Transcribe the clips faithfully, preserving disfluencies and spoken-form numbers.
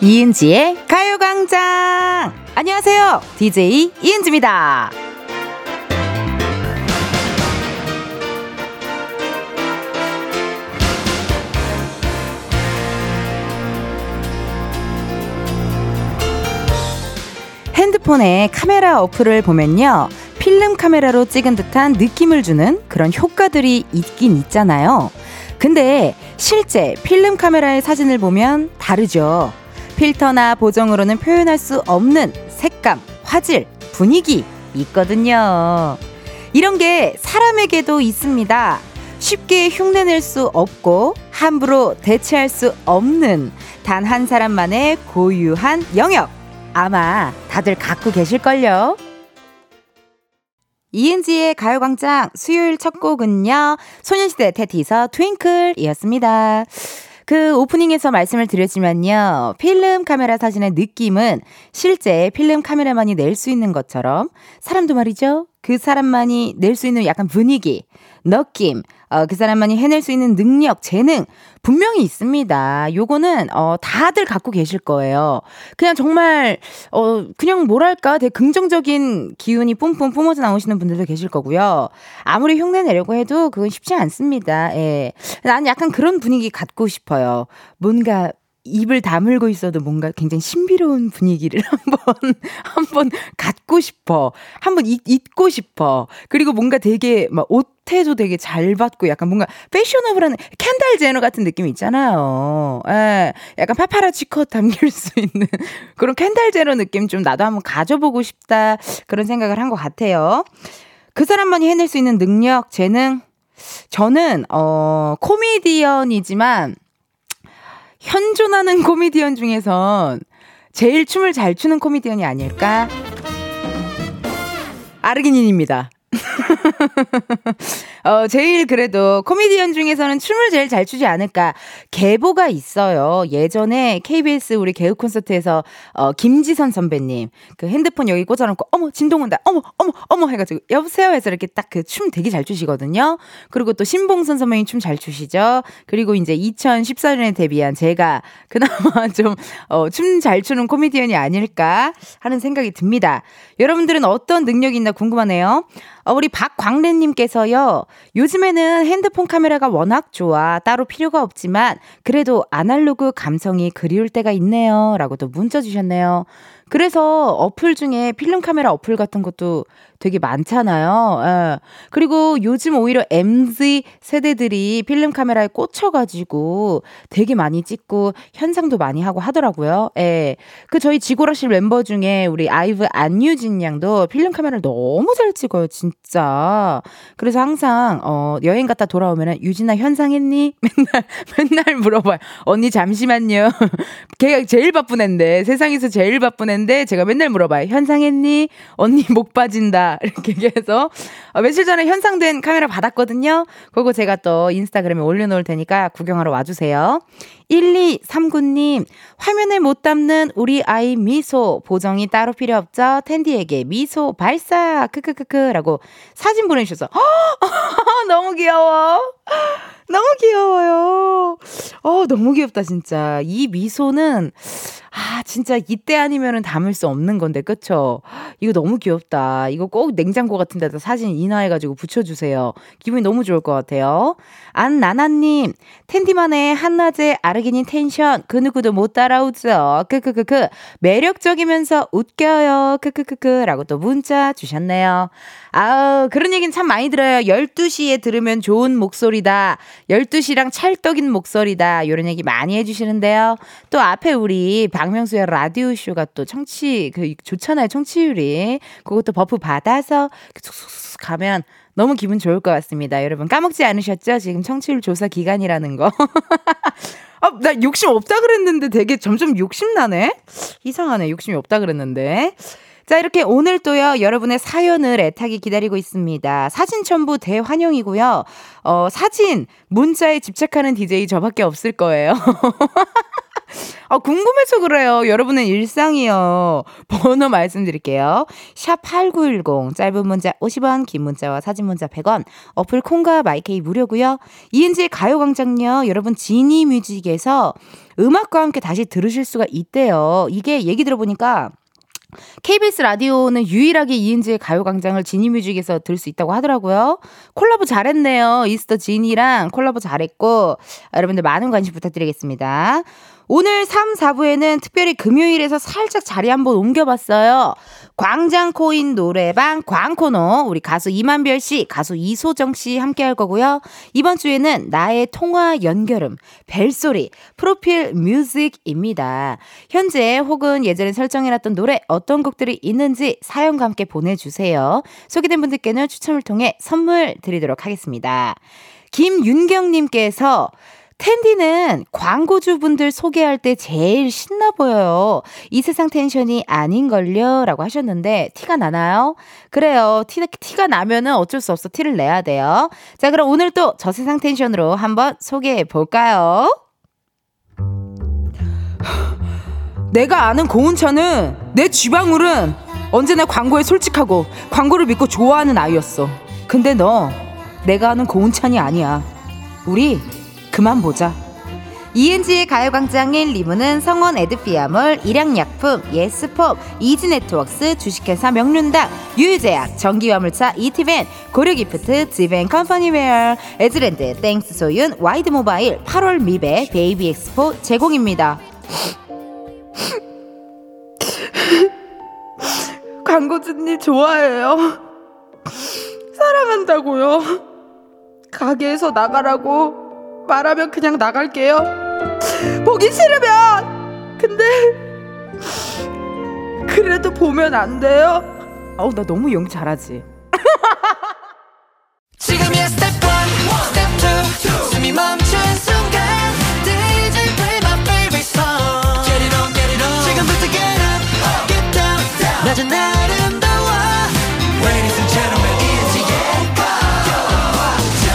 이은지의 가요광장! 안녕하세요, 디제이 이은지입니다. 핸드폰에 카메라 어플을 보면요, 필름 카메라로 찍은 듯한 느낌을 주는 그런 효과들이 있긴 있잖아요. 근데 실제 필름 카메라의 사진을 보면 다르죠. 필터나 보정으로는 표현할 수 없는 색감, 화질, 분위기 있거든요. 이런 게 사람에게도 있습니다. 쉽게 흉내낼 수 없고 함부로 대체할 수 없는 단 한 사람만의 고유한 영역. 아마 다들 갖고 계실걸요. 이은지의 가요광장 수요일 첫 곡은요, 소녀시대 테티서 트윙클이었습니다. 그 오프닝에서 말씀을 드렸지만요, 필름 카메라 사진의 느낌은 실제 필름 카메라만이 낼 수 있는 것처럼 사람도 말이죠, 그 사람만이 낼 수 있는 약간 분위기, 느낌, 어, 그 사람만이 해낼 수 있는 능력, 재능 분명히 있습니다. 요거는 어, 다들 갖고 계실 거예요. 그냥 정말 어, 그냥 뭐랄까 되게 긍정적인 기운이 뿜뿜 뿜어져 나오시는 분들도 계실 거고요. 아무리 흉내내려고 해도 그건 쉽지 않습니다. 예. 난 약간 그런 분위기 갖고 싶어요. 뭔가 입을 다물고 있어도 뭔가 굉장히 신비로운 분위기를 한번 한번 갖고 싶어, 한번 잊고 싶어. 그리고 뭔가 되게 막 옷태도 되게 잘 받고 약간 뭔가 패셔너블한 캔달 제너 같은 느낌 있잖아요. 예, 약간 파파라치 컷 담길 수 있는 그런 캔달 제너 느낌 좀 나도 한번 가져보고 싶다, 그런 생각을 한 것 같아요. 그 사람만이 해낼 수 있는 능력, 재능. 저는 어 코미디언이지만 현존하는 코미디언 중에선 제일 춤을 잘 추는 코미디언이 아닐까? 아르기닌입니다. 어, 제일 그래도 코미디언 중에서는 춤을 제일 잘 추지 않을까. 계보가 있어요. 예전에 케이비에스 우리 개그 콘서트에서 어, 김지선 선배님 그 핸드폰 여기 꽂아놓고 어머 진동 온다 어머 어머 어머 해가지고 여보세요 해서 이렇게 딱 그 춤 되게 잘 추시거든요. 그리고 또 신봉선 선배님 춤 잘 추시죠. 그리고 이제 이천십사 년에 데뷔한 제가 그나마 좀 어, 춤 잘 추는 코미디언이 아닐까 하는 생각이 듭니다. 여러분들은 어떤 능력이 있나 궁금하네요. 어, 우리 박광래님께서요, 요즘에는 핸드폰 카메라가 워낙 좋아 따로 필요가 없지만 그래도 아날로그 감성이 그리울 때가 있네요 라고 또 문자 주셨네요. 그래서 어플 중에 필름 카메라 어플 같은 것도 되게 많잖아요. 예. 그리고 요즘 오히려 엠지 세대들이 필름 카메라에 꽂혀가지고 되게 많이 찍고 현상도 많이 하고 하더라고요. 예. 그 저희 지고라실 멤버 중에 우리 아이브 안유진 양도 필름 카메라를 너무 잘 찍어요, 진짜. 그래서 항상 어, 여행 갔다 돌아오면은 유진아 현상했니? 맨날 맨날 물어봐요. 언니 잠시만요. 걔가 제일 바쁜 앤데, 세상에서 제일 바쁜 앤데 제가 맨날 물어봐요. 현상했니? 언니 목 빠진다. 이렇게 얘기해서 어, 며칠 전에 현상된 카메라 받았거든요. 그거 제가 또 인스타그램에 올려놓을 테니까 구경하러 와주세요. 일이삼구 님, 화면을 못 담는 우리 아이 미소, 보정이 따로 필요 없죠? 텐디에게 미소 발사 크크크크 라고 사진 보내주셔서 너무 귀여워. 너무 귀여워요. 어, 너무 귀엽다 진짜. 이 미소는 아 진짜 이때 아니면은 담을 수 없는 건데, 그쵸? 이거 너무 귀엽다. 이거 꼭 냉장고 같은 데다 사진 인화해가지고 붙여주세요. 기분이 너무 좋을 것 같아요. 안나나님, 텐디만의 한낮의 아르기닌 텐션 그 누구도 못 따라오죠. 크크크크 매력적이면서 웃겨요. 크크크크 라고 또 문자 주셨네요. 아우, 그런 얘기는 참 많이 들어요. 열두 시에 들으면 좋은 목소리다, 열두 시랑 찰떡인 목소리다, 이런 얘기 많이 해주시는데요. 또 앞에 우리 박명수의 라디오쇼가 또 청취 그 좋잖아요, 청취율이. 그것도 버프 받아서 쑥쑥쑥 가면 너무 기분 좋을 것 같습니다. 여러분 까먹지 않으셨죠? 지금 청취율 조사 기간이라는 거. 아, 나 욕심 없다 그랬는데 되게 점점 욕심나네. 이상하네, 욕심이 없다 그랬는데. 자, 이렇게 오늘 또요, 여러분의 사연을 애타게 기다리고 있습니다. 사진 첨부 대환영이고요. 어, 사진, 문자에 집착하는 디제이 저밖에 없을 거예요. 아, 궁금해서 그래요. 여러분의 일상이요. 번호 말씀드릴게요. 샵 팔구일공, 짧은 문자 오십 원, 긴 문자와 사진 문자 백 원, 어플 콩과 마이케이 무료고요. 이은지의 가요광장요, 여러분 지니뮤직에서 음악과 함께 다시 들으실 수가 있대요. 이게 얘기 들어보니까 케이비에스 라디오는 유일하게 이은지의 가요광장을 지니뮤직에서 들을 수 있다고 하더라고요. 콜라보 잘했네요. 이스터 지니랑 콜라보 잘했고, 여러분들 많은 관심 부탁드리겠습니다. 오늘 삼, 사 부에는 특별히 금요일에서 살짝 자리 한번 옮겨봤어요. 광장 코인 노래방 광코너, 우리 가수 임한별 씨, 가수 이소정 씨 함께 할 거고요. 이번 주에는 나의 통화 연결음, 벨소리, 프로필 뮤직입니다. 현재 혹은 예전에 설정해놨던 노래 어떤 곡들이 있는지 사연과 함께 보내주세요. 소개된 분들께는 추첨을 통해 선물 드리도록 하겠습니다. 김윤경님께서 텐디는 광고주분들 소개할 때 제일 신나 보여요. 이 세상 텐션이 아닌걸요? 라고 하셨는데 티가 나나요? 그래요. 티, 티가 나면은 어쩔 수 없어. 티를 내야 돼요. 자, 그럼 오늘 또 저 세상 텐션으로 한번 소개해 볼까요? 내가 아는 고은찬은, 내 쥐방울은 언제나 광고에 솔직하고 광고를 믿고 좋아하는 아이였어. 근데 너 내가 아는 고은찬이 아니야. 우리 그만 보자. 이은지의 가요광장인 리무는 성원 에드피아몰, 일양약품, 예스폼, 이지네트웍스, 주식회사 명륜당, 유유제약, 전기화물차 이티벤, 고려기프트, 지벤컴퍼니웨어, 에즈랜드, 땡스소윤, 와이드모바일, 팔월 미배, 베이비엑스포 제공입니다. 광고주님 좋아해요. 사랑한다고요. 가게에서 나가라고 말하면 그냥 나갈게요. 보기 싫으면. 근데 그래도 보면 안 돼요? 어우, 나 너무 연기 잘하지. 지금이야 스텝 일, 스텝 이, 숨이 멈춘 순간 디제이 play my favorite song. Get it on, get it on. 지금부터 get up, get down, down. 낮은 아름다워. Ladies and gentlemen, 이은지의 가요광장.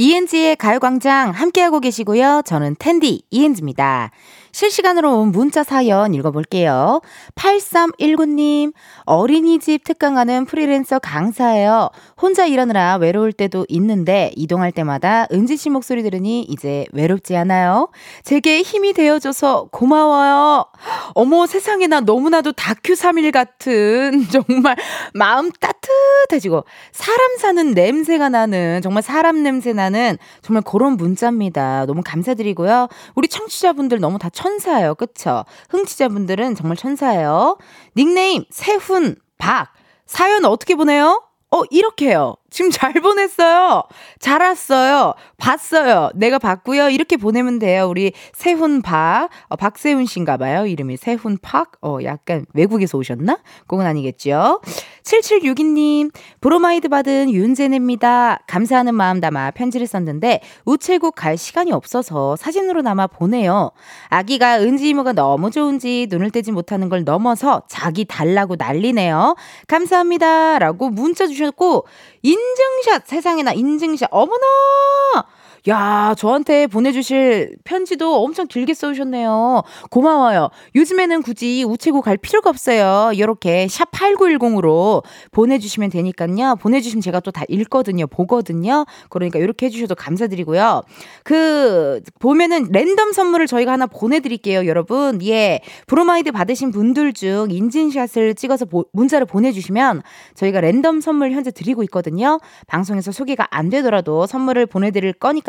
이은지의 가요광장 함께하고 계시고요. 저는 텐디 이은지입니다. 실시간으로 온 문자 사연 읽어볼게요. 팔삼일구 님, 어린이집 특강하는 프리랜서 강사예요. 혼자 일하느라 외로울 때도 있는데 이동할 때마다 은지 씨 목소리 들으니 이제 외롭지 않아요. 제게 힘이 되어줘서 고마워요. 어머 세상에나, 너무나도 다큐 삼 일 같은 정말 마음 따뜻해지고 사람 사는 냄새가 나는, 정말 사람 냄새 나는 정말 그런 문자입니다. 너무 감사드리고요. 우리 청취자분들 너무 다 천사예요. 그쵸? 흥취자분들은 정말 천사예요. 닉네임 세훈 박, 사연 어떻게 보내요? 어 이렇게요. 지금 잘 보냈어요. 잘 왔어요. 봤어요. 내가 봤고요. 이렇게 보내면 돼요. 우리 세훈 박, 어, 박세훈 씨인가 봐요. 이름이 세훈 박. 어 약간 외국에서 오셨나? 그건 아니겠죠. 칠칠육이 님, 브로마이드 받은 윤재네입니다. 감사하는 마음 담아 편지를 썼는데 우체국 갈 시간이 없어서 사진으로 남아 보내요. 아기가 은지 이모가 너무 좋은지 눈을 떼지 못하는 걸 넘어서 자기 달라고 난리네요. 감사합니다 라고 문자 주셨고, 인증샷, 세상에나 인증샷, 어머나, 야, 저한테 보내주실 편지도 엄청 길게 써주셨네요. 고마워요. 요즘에는 굳이 우체국 갈 필요가 없어요. 이렇게 샵팔구일공으로 보내주시면 되니까요. 보내주시면 제가 또 다 읽거든요. 보거든요. 그러니까 이렇게 해주셔도 감사드리고요. 그 보면은 랜덤 선물을 저희가 하나 보내드릴게요. 여러분, 예, 브로마이드 받으신 분들 중 인증샷을 찍어서 보, 문자를 보내주시면 저희가 랜덤 선물 현재 드리고 있거든요. 방송에서 소개가 안 되더라도 선물을 보내드릴 거니까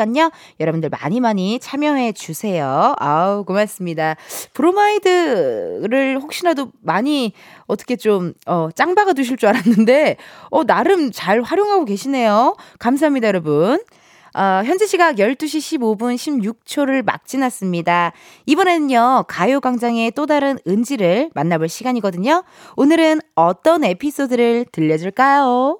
여러분들 많이 많이 참여해 주세요. 아우 고맙습니다. 브로마이드를 혹시나도 많이 어떻게 좀 어, 짱박아 두실 줄 알았는데 어, 나름 잘 활용하고 계시네요. 감사합니다 여러분. 어, 현재 시각 열두 시 십오 분 십육 초를 막 지났습니다. 이번에는요, 가요광장의 또 다른 은지를 만나볼 시간이거든요. 오늘은 어떤 에피소드를 들려줄까요?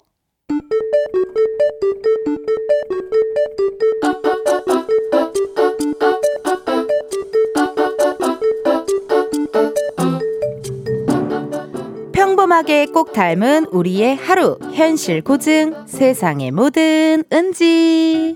평범하게 꼭 닮은 우리의 하루, 현실 고증, 세상의 모든 은지.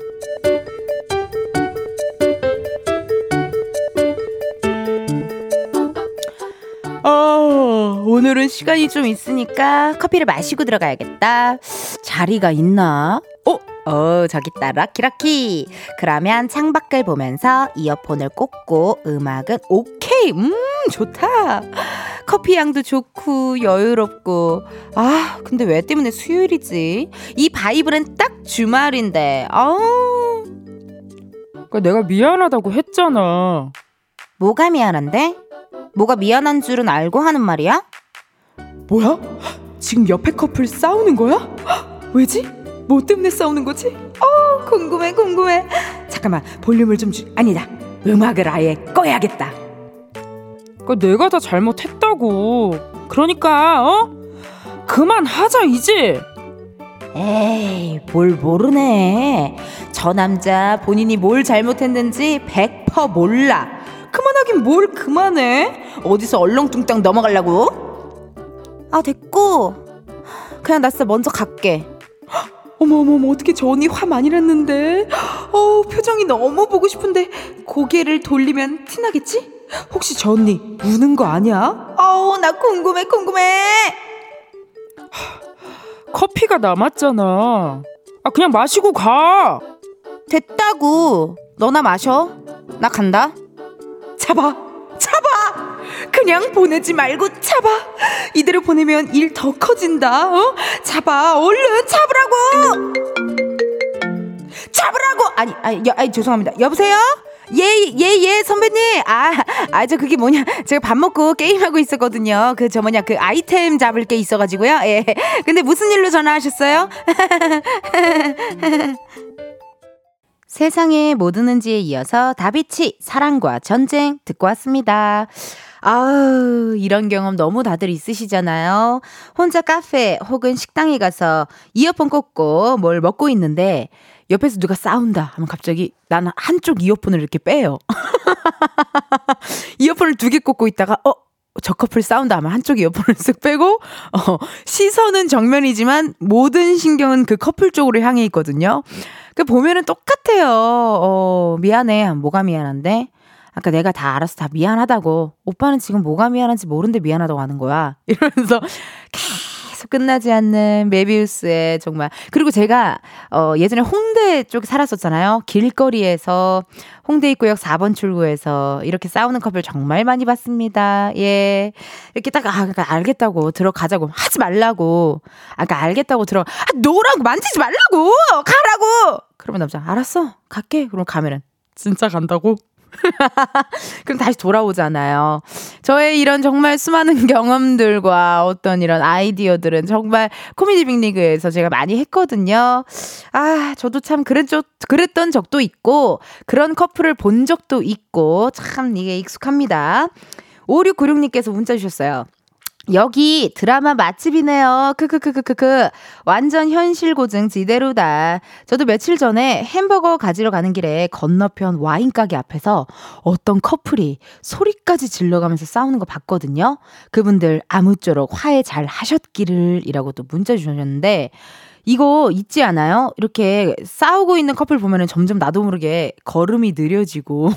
어, 오늘은 시간이 좀 있으니까 커피를 마시고 들어가야겠다. 자리가 있나? 어? 오, 저기 있다, 럭키럭키. 그러면 창밖을 보면서 이어폰을 꽂고 음악은 오케이. 음, 좋다. 커피 향도 좋고 여유롭고. 아, 근데 왜 때문에 수요일이지? 이 바이브는 딱 주말인데. 아우. 그러니까 내가 미안하다고 했잖아. 뭐가 미안한데? 뭐가 미안한 줄은 알고 하는 말이야? 뭐야? 지금 옆에 커플 싸우는 거야? 왜지? 뭐 때문에 싸우는 거지? 어, 궁금해 궁금해. 잠깐만, 볼륨을 좀 줄... 주... 아니다, 음악을 아예 꺼야겠다. 그러니까 내가 다 잘못했다고. 그러니까 어? 그만하자 이제. 에이, 뭘 모르네. 저 남자 본인이 뭘 잘못했는지 백 퍼센트 몰라. 그만하긴 뭘 그만해. 어디서 얼렁뚱땅 넘어가려고? 아, 됐고 그냥 나 진짜 먼저 갈게. 어머어머, 어떻게 저 언니 화 많이 났는데. 어, 표정이 너무 보고 싶은데 고개를 돌리면 티나겠지? 혹시 저 언니 우는 거 아니야? 어우, 나 궁금해 궁금해. 커피가 남았잖아. 아, 그냥 마시고 가. 됐다고. 너나 마셔. 나 간다. 잡아 잡아. 그냥 보내지 말고 잡아. 이대로 보내면 일 더 커진다. 어? 잡아, 얼른 잡으라고. 잡으라고. 아니, 아니, 여, 아니 죄송합니다. 여보세요? 예예예 예, 예, 선배님. 아, 아, 저 그게 뭐냐, 제가 밥 먹고 게임하고 있었거든요. 그 저 뭐냐 그 아이템 잡을 게 있어가지고요. 예. 근데 무슨 일로 전화하셨어요? 세상에 뭐 드는지에 이어서 다비치 사랑과 전쟁 듣고 왔습니다. 아우, 이런 경험 너무 다들 있으시잖아요. 혼자 카페 혹은 식당에 가서 이어폰 꽂고 뭘 먹고 있는데 옆에서 누가 싸운다 하면 갑자기 나는 한쪽 이어폰을 이렇게 빼요. 이어폰을 두 개 꽂고 있다가 어? 저 커플 싸운다 하면 한쪽 이어폰을 쓱 빼고, 어, 시선은 정면이지만 모든 신경은 그 커플 쪽으로 향해 있거든요. 그 보면은 똑같아요. 어, 미안해. 뭐가 미안한데? 아까 내가 다 알아서 다 미안하다고. 오빠는 지금 뭐가 미안한지 모르는데 미안하다고 하는 거야. 이러면서 계속 끝나지 않는 메비우스의 정말. 그리고 제가 어, 예전에 홍대 쪽에 살았었잖아요. 길거리에서 홍대 입구역 사 번 출구에서 이렇게 싸우는 커플 정말 많이 봤습니다. 예, 이렇게 딱 아, 그러니까 알겠다고 들어가자고 하지 말라고. 아까 그러니까 알겠다고 들어. 아, 노라고 만지지 말라고 가라고. 그러면 남자 알았어 갈게. 그럼 가면은 진짜 간다고. 그럼 다시 돌아오잖아요. 저의 이런 정말 수많은 경험들과 어떤 이런 아이디어들은 정말 코미디 빅리그에서 제가 많이 했거든요. 아, 저도 참 그랬죠, 그랬던 적도 있고 그런 커플을 본 적도 있고 참 이게 익숙합니다. 오육구육 님께서 문자 주셨어요. 여기 드라마 맛집이네요. 크크크크크크. 완전 현실 고증 지대로다. 저도 며칠 전에 햄버거 가지러 가는 길에 건너편 와인 가게 앞에서 어떤 커플이 소리까지 질러가면서 싸우는 거 봤거든요. 그분들 아무쪼록 화해 잘 하셨기를 이라고 또 문자 주셨는데, 이거 있지 않아요? 이렇게 싸우고 있는 커플 보면은 점점 나도 모르게 걸음이 느려지고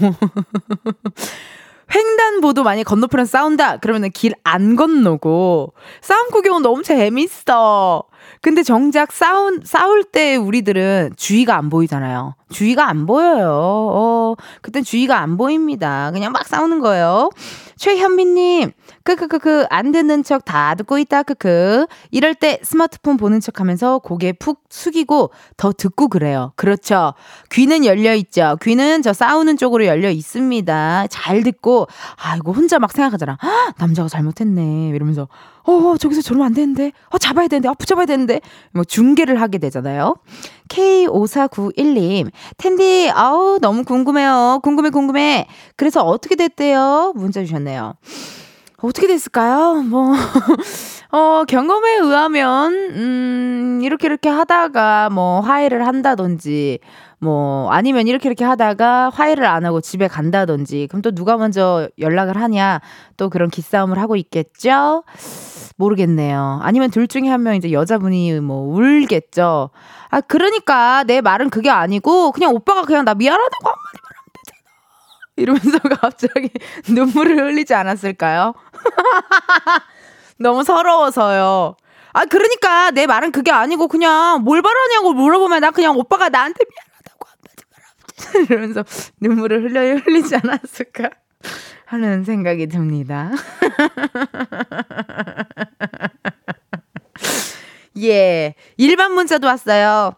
횡단보도 만약에 건너편에 싸운다 그러면 길 안 건너고. 싸움 구경은 너무 재밌어. 근데 정작 싸운, 싸울 때 우리들은 주의가 안 보이잖아요. 주의가 안 보여요. 어, 그땐 주의가 안 보입니다. 그냥 막 싸우는 거예요. 최현미님, 크크크크, 안 듣는 척 다 듣고 있다, 크크. 이럴 때 스마트폰 보는 척 하면서 고개 푹 숙이고 더 듣고 그래요. 그렇죠. 귀는 열려있죠. 귀는 저 싸우는 쪽으로 열려 있습니다. 잘 듣고, 아, 이거 혼자 막 생각하잖아. 헉, 남자가 잘못했네. 이러면서, 어, 저기서 저러면 안 되는데. 어, 잡아야 되는데. 어, 붙잡아야 되는데. 막 중계를 하게 되잖아요. 케이 오사구일 님, 텐디, 아우, 너무 궁금해요. 궁금해, 궁금해. 그래서 어떻게 됐대요? 문자 주셨네요. 어떻게 됐을까요? 뭐, 어, 경험에 의하면, 음, 이렇게 이렇게 하다가 뭐, 화해를 한다든지, 뭐, 아니면 이렇게 이렇게 하다가 화해를 안 하고 집에 간다든지, 그럼 또 누가 먼저 연락을 하냐, 또 그런 기싸움을 하고 있겠죠? 모르겠네요. 아니면 둘 중에 한 명 이제 여자분이 뭐 울겠죠. 아, 그러니까 내 말은 그게 아니고 그냥 오빠가 그냥 나 미안하다고 한마디만 하면 되잖아. 이러면서 갑자기 눈물을 흘리지 않았을까요? 너무 서러워서요. 아 그러니까 내 말은 그게 아니고 그냥 뭘 바라냐고 물어보면 나 그냥 오빠가 나한테 미안하다고 한마디 말하지 이러면서 눈물을 흘려 흘리지 않았을까 하는 생각이 듭니다. 예, 일반 문자도 왔어요.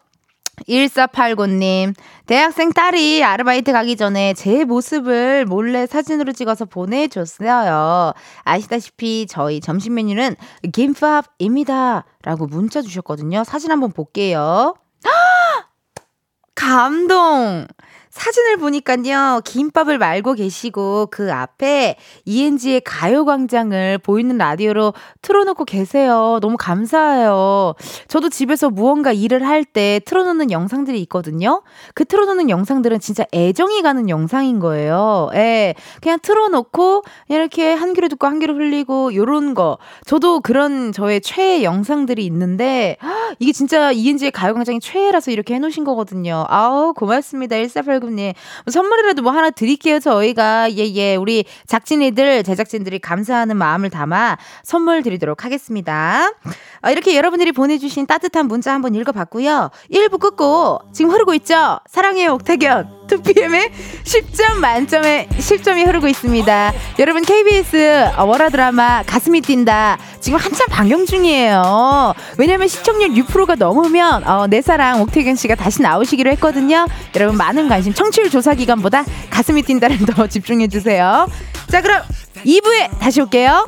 일사팔구 님, 대학생 딸이 아르바이트 가기 전에 제 모습을 몰래 사진으로 찍어서 보내줬어요. 아시다시피 저희 점심 메뉴는 김밥입니다 라고 문자 주셨거든요. 사진 한번 볼게요. 감동! 사진을 보니까요, 김밥을 말고 계시고 그 앞에 이은지의 가요광장을 보이는 라디오로 틀어놓고 계세요. 너무 감사해요. 저도 집에서 무언가 일을 할 때 틀어놓는 영상들이 있거든요. 그 틀어놓는 영상들은 진짜 애정이 가는 영상인 거예요. 예, 그냥 틀어놓고 그냥 이렇게 한 귀로 듣고 한 귀로 흘리고 요런 거. 저도 그런 저의 최애 영상들이 있는데 이게 진짜 이은지의 가요광장이 최애라서 이렇게 해놓으신 거거든요. 아우 고맙습니다. 일사팔 님. 선물이라도 뭐 하나 드릴게요 저희가. 예예 예. 우리 작진이들 제작진들이 감사하는 마음을 담아 선물 드리도록 하겠습니다. 어, 이렇게 여러분들이 보내주신 따뜻한 문자 한번 읽어봤고요. 일 부 끝고 지금 흐르고 있죠. 사랑해요 옥태견 투피엠의 십 점 만점에 십 점이 흐르고 있습니다. 여러분 케이비에스 월화드라마 가슴이 뛴다 지금 한참 방영 중이에요. 왜냐면 시청률 육 퍼센트가 넘으면 어, 내 사랑 옥태견 씨가 다시 나오시기로 했거든요. 여러분 많은 관심 청취율 조사 기간보다 가슴이 뛴다를 더 집중해 주세요. 자 그럼 이 부에 다시 올게요.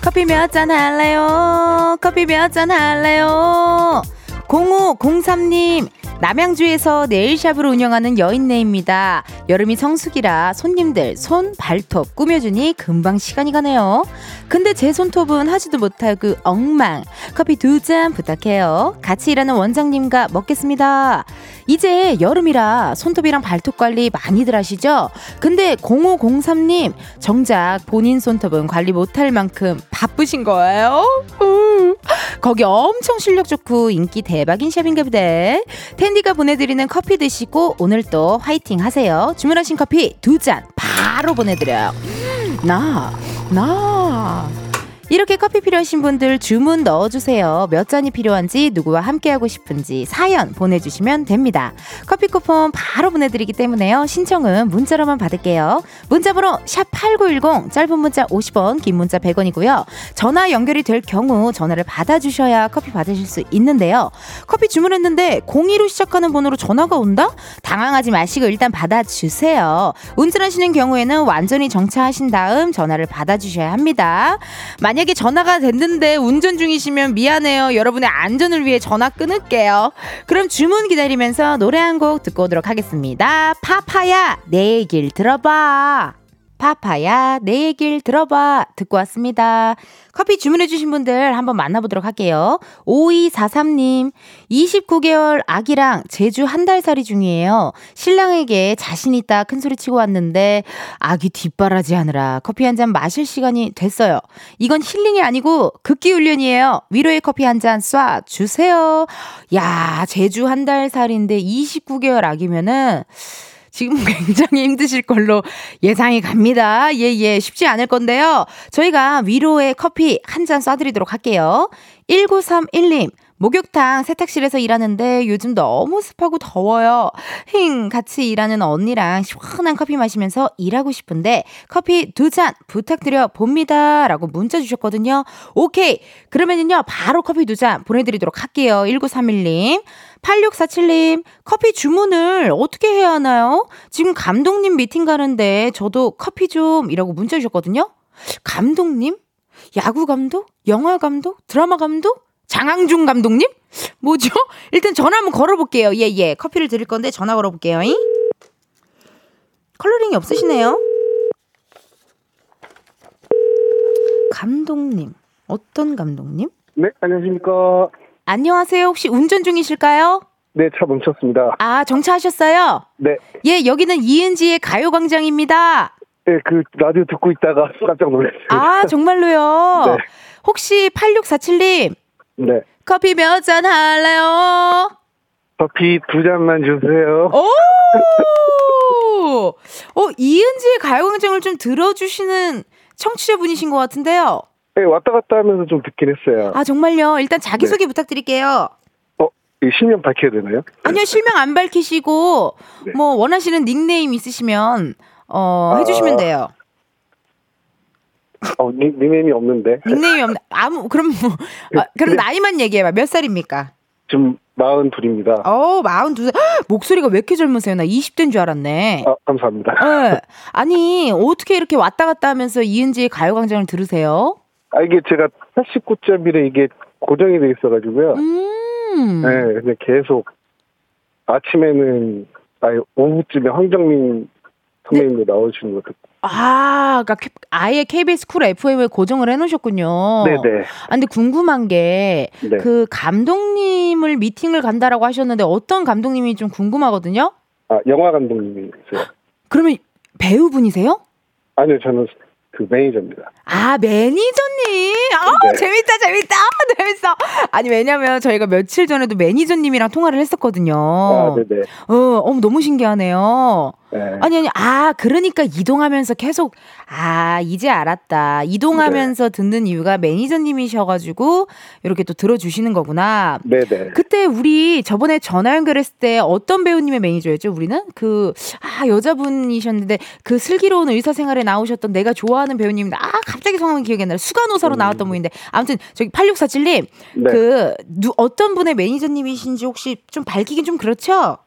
커피 몇 잔 할래요? 커피 몇 잔 할래요? 공오공삼 님, 남양주에서 네일샵으로 운영하는 여인네입니다. 여름이 성수기라 손님들 손, 발톱 꾸며주니 금방 시간이 가네요. 근데 제 손톱은 하지도 못하고 엉망. 커피 두 잔 부탁해요. 같이 일하는 원장님과 먹겠습니다. 이제 여름이라 손톱이랑 발톱 관리 많이들 하시죠? 근데 공오공삼 님, 정작 본인 손톱은 관리 못할 만큼 바쁘신 거예요? 음. 거기 엄청 실력 좋고 인기 대박인 샵인가 보대. 텐디가 보내드리는 커피 드시고 오늘 또 화이팅 하세요. 주문하신 커피 두 잔 바로 보내드려요. 나, 나... 이렇게 커피 필요하신 분들 주문 넣어주세요. 몇 잔이 필요한지 누구와 함께하고 싶은지 사연 보내주시면 됩니다. 커피 쿠폰 바로 보내드리기 때문에요. 신청은 문자로만 받을게요. 문자번호 샵팔구일공, 짧은 문자 오십 원, 긴 문자 백 원이고요. 전화 연결이 될 경우 전화를 받아주셔야 커피 받으실 수 있는데요. 커피 주문했는데 공이로 시작하는 번호로 전화가 온다? 당황하지 마시고 일단 받아주세요. 운전하시는 경우에는 완전히 정차하신 다음 전화를 받아주셔야 합니다. 만약에 전화가 됐는데 운전 중이시면 미안해요. 여러분의 안전을 위해 전화 끊을게요. 그럼 주문 기다리면서 노래 한 곡 듣고 오도록 하겠습니다. 파파야 내 얘기를 들어봐. 파파야 내 얘기를 들어봐 듣고 왔습니다. 커피 주문해주신 분들 한번 만나보도록 할게요. 오이사삼 님, 이십구 개월 아기랑 제주 한 달 살이 중이에요. 신랑에게 자신 있다 큰소리치고 왔는데 아기 뒷바라지 하느라 커피 한 잔 마실 시간이 됐어요. 이건 힐링이 아니고 극기 훈련이에요. 위로의 커피 한 잔 쏴 주세요. 야, 제주 한 달 살인데 이십구 개월 아기면은 지금 굉장히 힘드실 걸로 예상이 갑니다. 예예 예, 쉽지 않을 건데요. 저희가 위로의 커피 한 잔 쏴드리도록 할게요. 일구삼일 님, 목욕탕 세탁실에서 일하는데 요즘 너무 습하고 더워요. 힝, 같이 일하는 언니랑 시원한 커피 마시면서 일하고 싶은데 커피 두 잔 부탁드려 봅니다. 라고 문자 주셨거든요. 오케이, 그러면은요 바로 커피 두 잔 보내드리도록 할게요. 일구삼일 님, 팔육사칠 님, 커피 주문을 어떻게 해야 하나요? 지금 감독님 미팅 가는데 저도 커피 좀, 이라고 문자 주셨거든요. 감독님? 야구 감독? 영화 감독? 드라마 감독? 장항준 감독님? 뭐죠? 일단 전화 한번 걸어볼게요. 예예, 예. 커피를 드릴 건데 전화 걸어볼게요. 잉? 컬러링이 없으시네요. 감독님, 어떤 감독님? 네, 안녕하십니까. 안녕하세요. 혹시 운전 중이실까요? 네, 차 멈췄습니다. 아, 정차하셨어요? 네. 예, 여기는 이은지의 가요광장입니다. 네, 그 라디오 듣고 있다가 깜짝 놀랐어요. 아, 정말로요? 네. 혹시 팔육사칠 님? 네. 커피 몇 잔 할래요? 커피 두 잔만 주세요. 오! 어, 이은지의 가요광장을 좀 들어주시는 청취자분이신 것 같은데요. 네, 왔다 갔다 하면서 좀 듣긴 했어요. 아, 정말요? 일단 자기소개 네. 부탁드릴게요. 어, 실명 밝혀야 되나요? 아니요, 실명 안 밝히시고, 네. 뭐, 원하시는 닉네임 있으시면, 어, 아... 해주시면 돼요. 어, 닉, 닉네임이 없는데. 닉네임이 없는데. 아무, 그럼 뭐, 아, 그럼 나이만 얘기해봐. 몇 살입니까? 지금 마흔둘입니다. 어, 마흔두 살. 헉, 목소리가 왜 이렇게 젊으세요? 나 이십 대인 줄 알았네. 아, 감사합니다. 네. 아니, 어떻게 이렇게 왔다 갔다 하면서 이은지의 가요광장을 들으세요? 아, 이게 제가 팔십구 점 일에 이게 고정이 돼 있어가지고요. 음. 네, 근데 계속 아침에는, 아니, 오후쯤에 황정민 선배님도 네. 나오시는 것 같고. 아, 그러니까 아예 케이비에스 쿨 에프엠에 고정을 해놓으셨군요. 네네. 아, 근데 궁금한 게 그 네. 감독님을 미팅을 간다라고 하셨는데 어떤 감독님이 좀 궁금하거든요. 아, 영화 감독님이세요. 그러면 배우분이세요? 아니요, 저는 그 매니저입니다. 아, 매니저님. 아, 네. 재밌다, 재밌다, 재밌어. 아니, 왜냐면 저희가 며칠 전에도 매니저님이랑 통화를 했었거든요. 아, 네네. 어, 어, 너무 신기하네요. 네. 아니, 아니, 아, 그러니까 이동하면서 계속, 아, 이제 알았다. 이동하면서 네. 듣는 이유가 매니저님이셔가지고 이렇게 또 들어주시는 거구나. 네네. 그때 우리 저번에 전화 연결했을 때 어떤 배우님의 매니저였죠, 우리는? 그, 아, 여자분이셨는데 그 슬기로운 의사생활에 나오셨던 내가 좋아하는 배우님, 아, 갑자기 성함이 기억이 안 나. 수간호사로 음. 나왔던 분인데. 아무튼 저기 팔육사칠 님, 네. 그, 누, 어떤 분의 매니저님이신지 혹시 좀 밝히긴 좀 그렇죠?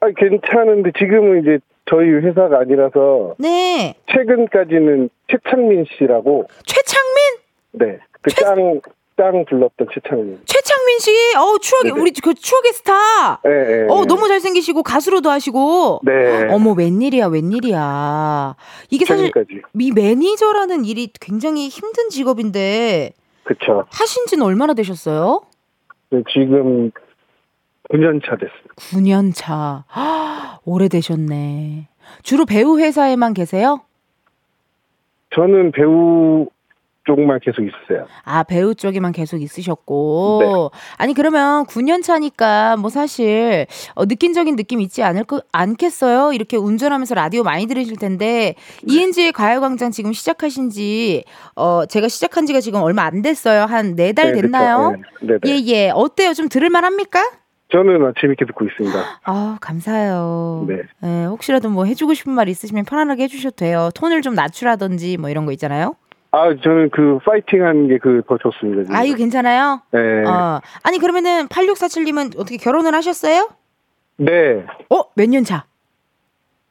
아, 괜찮은데 지금은 이제 저희 회사가 아니라서 네. 최근까지는 최창민 씨라고. 최창민? 네. 그 짱 짱 불렀던 최창민. 최창민 씨. 어, 추억의 네네. 우리 그 추억의 스타. 네. 네. 어, 너무 잘생기시고 가수로도 하시고. 네. 어머, 웬일이야, 웬일이야. 이게 사실 최근까지. 이 매니저라는 일이 굉장히 힘든 직업인데. 그렇죠. 하신 지는 얼마나 되셨어요? 네, 지금 구 년 차 됐습니다. 구 년 차. 아, 오래되셨네. 주로 배우 회사에만 계세요? 저는 배우 쪽만 계속 있었어요. 아, 배우 쪽에만 계속 있으셨고. 네. 아니, 그러면 구 년 차니까 뭐 사실 어, 느낀적인 느낌 있지 않을 거, 않겠어요? 이렇게 운전하면서 라디오 많이 들으실 텐데 네. 이은지의 가요광장 지금 시작하신 지 어, 제가 시작한 지가 지금 얼마 안 됐어요. 한 네 달 네, 됐나요? 네, 네. 예, 예. 어때요? 좀 들을만 합니까? 저는 재밌게 듣고 있습니다. 아, 감사해요. 네. 네, 혹시라도 뭐 해주고 싶은 말 있으시면 편안하게 해주셔도 돼요. 톤을 좀 낮추라든지 뭐 이런 거 있잖아요. 아, 저는 그 파이팅하는 게 그 더 좋습니다. 진짜. 아, 이거 괜찮아요? 네. 어. 아니, 그러면은 팔육사칠 님은 어떻게 결혼을 하셨어요? 네. 어? 몇 년 차?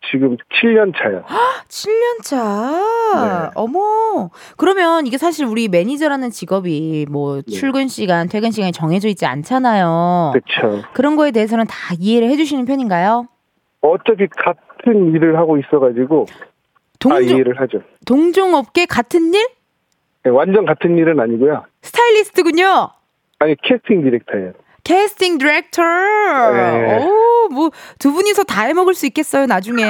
지금 칠 년 차요. 칠 년 차. 네. 어머. 그러면 이게 사실 우리 매니저라는 직업이 뭐 네. 출근 시간, 퇴근 시간이 정해져 있지 않잖아요. 그렇죠. 그런 거에 대해서는 다 이해를 해주시는 편인가요? 어차피 같은 일을 하고 있어가지고 동종, 다 이해를 하죠. 동종업계 같은 일? 네, 완전 같은 일은 아니고요. 스타일리스트군요. 아니, 캐스팅 디렉터예요. 캐스팅 디렉터. 네. 오, 뭐 두 분이서 다 해먹을 수 있겠어요 나중에.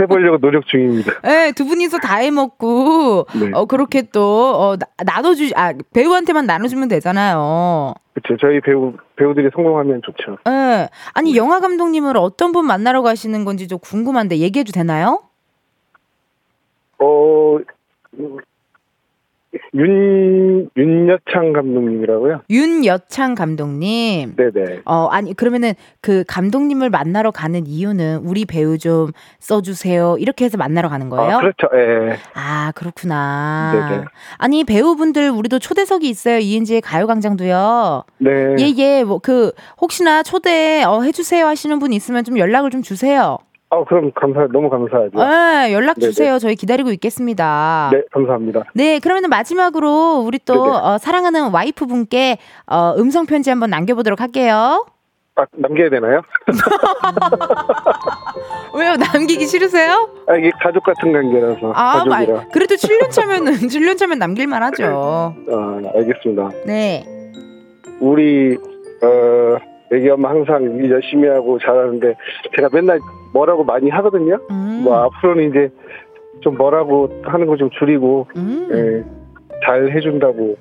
해보려고 노력 중입니다. 네, 두 분이서 다 해먹고 네. 어, 그렇게 또 어, 나눠주, 아, 배우한테만 나눠주면 되잖아요. 그렇죠. 저희 배우 배우들이 성공하면 좋죠. 네. 아니 네. 영화 감독님을 어떤 분 만나러 가시는 건지 좀 궁금한데 얘기해도 되나요? 어, 윤, 윤여창 감독님이라고요? 윤여창 감독님. 네네. 어, 아니, 그러면은 그 감독님을 만나러 가는 이유는 우리 배우 좀 써주세요. 이렇게 해서 만나러 가는 거예요? 아, 그렇죠. 예. 아, 그렇구나. 네네. 아니, 배우분들 우리도 초대석이 있어요. 이은지의 가요광장도요. 네. 예, 예. 뭐, 그, 혹시나 초대, 어, 해주세요 하시는 분 있으면 좀 연락을 좀 주세요. 아, 그럼 감사, 너무 감사하죠. 네, 연락 주세요. 네네. 저희 기다리고 있겠습니다. 네, 감사합니다. 네, 그러면 마지막으로 우리 또 어, 사랑하는 와이프 분께 어, 음성 편지 한번 남겨보도록 할게요. 아, 남겨야 되나요? 왜요? 남기기 싫으세요? 아, 이게 가족 같은 관계라서. 아, 가족이라. 아, 그래도 칠 년 차면은 칠 년 차면 남길만 하죠. 아, 알겠습니다. 네. 우리 어, 애기 엄마 항상 열심히 하고 잘하는데 제가 맨날 뭐라고 많이 하거든요. 음. 뭐 앞으로는 이제 좀 뭐라고 하는 거 좀 줄이고 음. 예, 잘 해준다고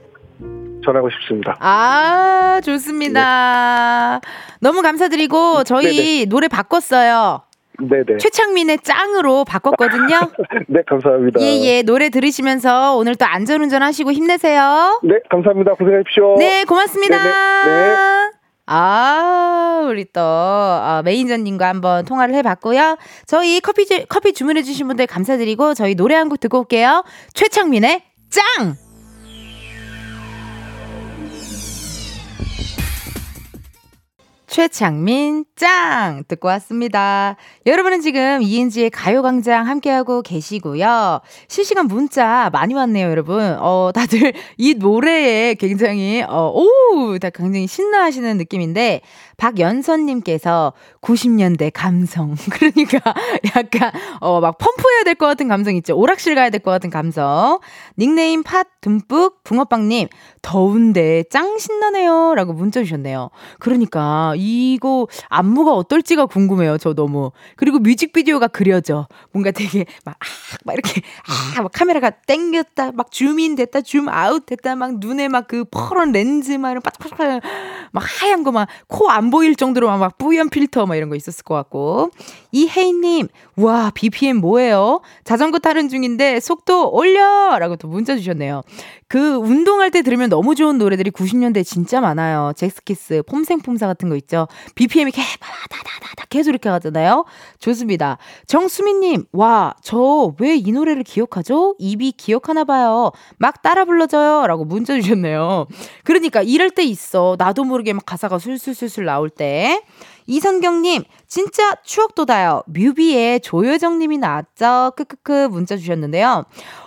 전하고 싶습니다. 아, 좋습니다. 네. 너무 감사드리고 저희 네네. 노래 바꿨어요. 네네. 최창민의 짱으로 바꿨거든요. 네, 감사합니다. 예예. 예, 노래 들으시면서 오늘 또 안전운전 하시고 힘내세요. 네, 감사합니다. 고생하십시오. 네, 고맙습니다. 네네. 네. 아, 우리 또 어, 매니저님과 한번 통화를 해봤고요. 저희 커피, 주, 커피 주문해주신 분들 감사드리고 저희 노래 한 곡 듣고 올게요. 최창민의 짱! 최창민 짱 듣고 왔습니다. 여러분은 지금 이은지의 가요광장 함께하고 계시고요. 실시간 문자 많이 왔네요, 여러분. 어, 다들 이 노래에 굉장히 어, 오, 다 굉장히 신나하시는 느낌인데 박연선님께서 구십 년대 감성, 그러니까 약간 어, 막 펌프해야 될 것 같은 감성 있죠. 오락실 가야 될 것 같은 감성. 닉네임 팥 듬뿍 붕어빵님 더운데 짱 신나네요 라고 문자 주셨네요. 그러니까 이거 안무가 어떨지가 궁금해요. 저 너무. 그리고 뮤직비디오가 그려져. 뭔가 되게 막, 아, 막 이렇게 아, 막 카메라가 땡겼다 막 줌인 됐다 줌 아웃 됐다 막 눈에 막 그 퍼런 렌즈 막 이런 빠짝빠짝 막 하얀 거 막 코 안 보일 정도로 막, 막 뿌연 필터 막 이런 거 있었을 것 같고. 이혜인님 와 비피엠 뭐예요? 자전거 타는 중인데 속도 올려 라고 또 문자 주셨네요. 그 운동할 때 들으면 너무 좋은 노래들이 구십 년대 진짜 많아요. 잭스키스, 폼생폼사 같은 거 있죠. 비피엠이 계속 다다다다 계속 이렇게 가잖아요. 좋습니다. 정수민님, 와, 저 왜 이 노래를 기억하죠? 입이 기억하나 봐요. 막 따라 불러줘요라고 문자 주셨네요. 그러니까 이럴 때 있어. 나도 모르게 막 가사가 술술술술 나올 때. 이선경님, 진짜 추억 돋아요. 뮤비에 조효정님이 나왔죠. 크크크 문자 주셨는데요.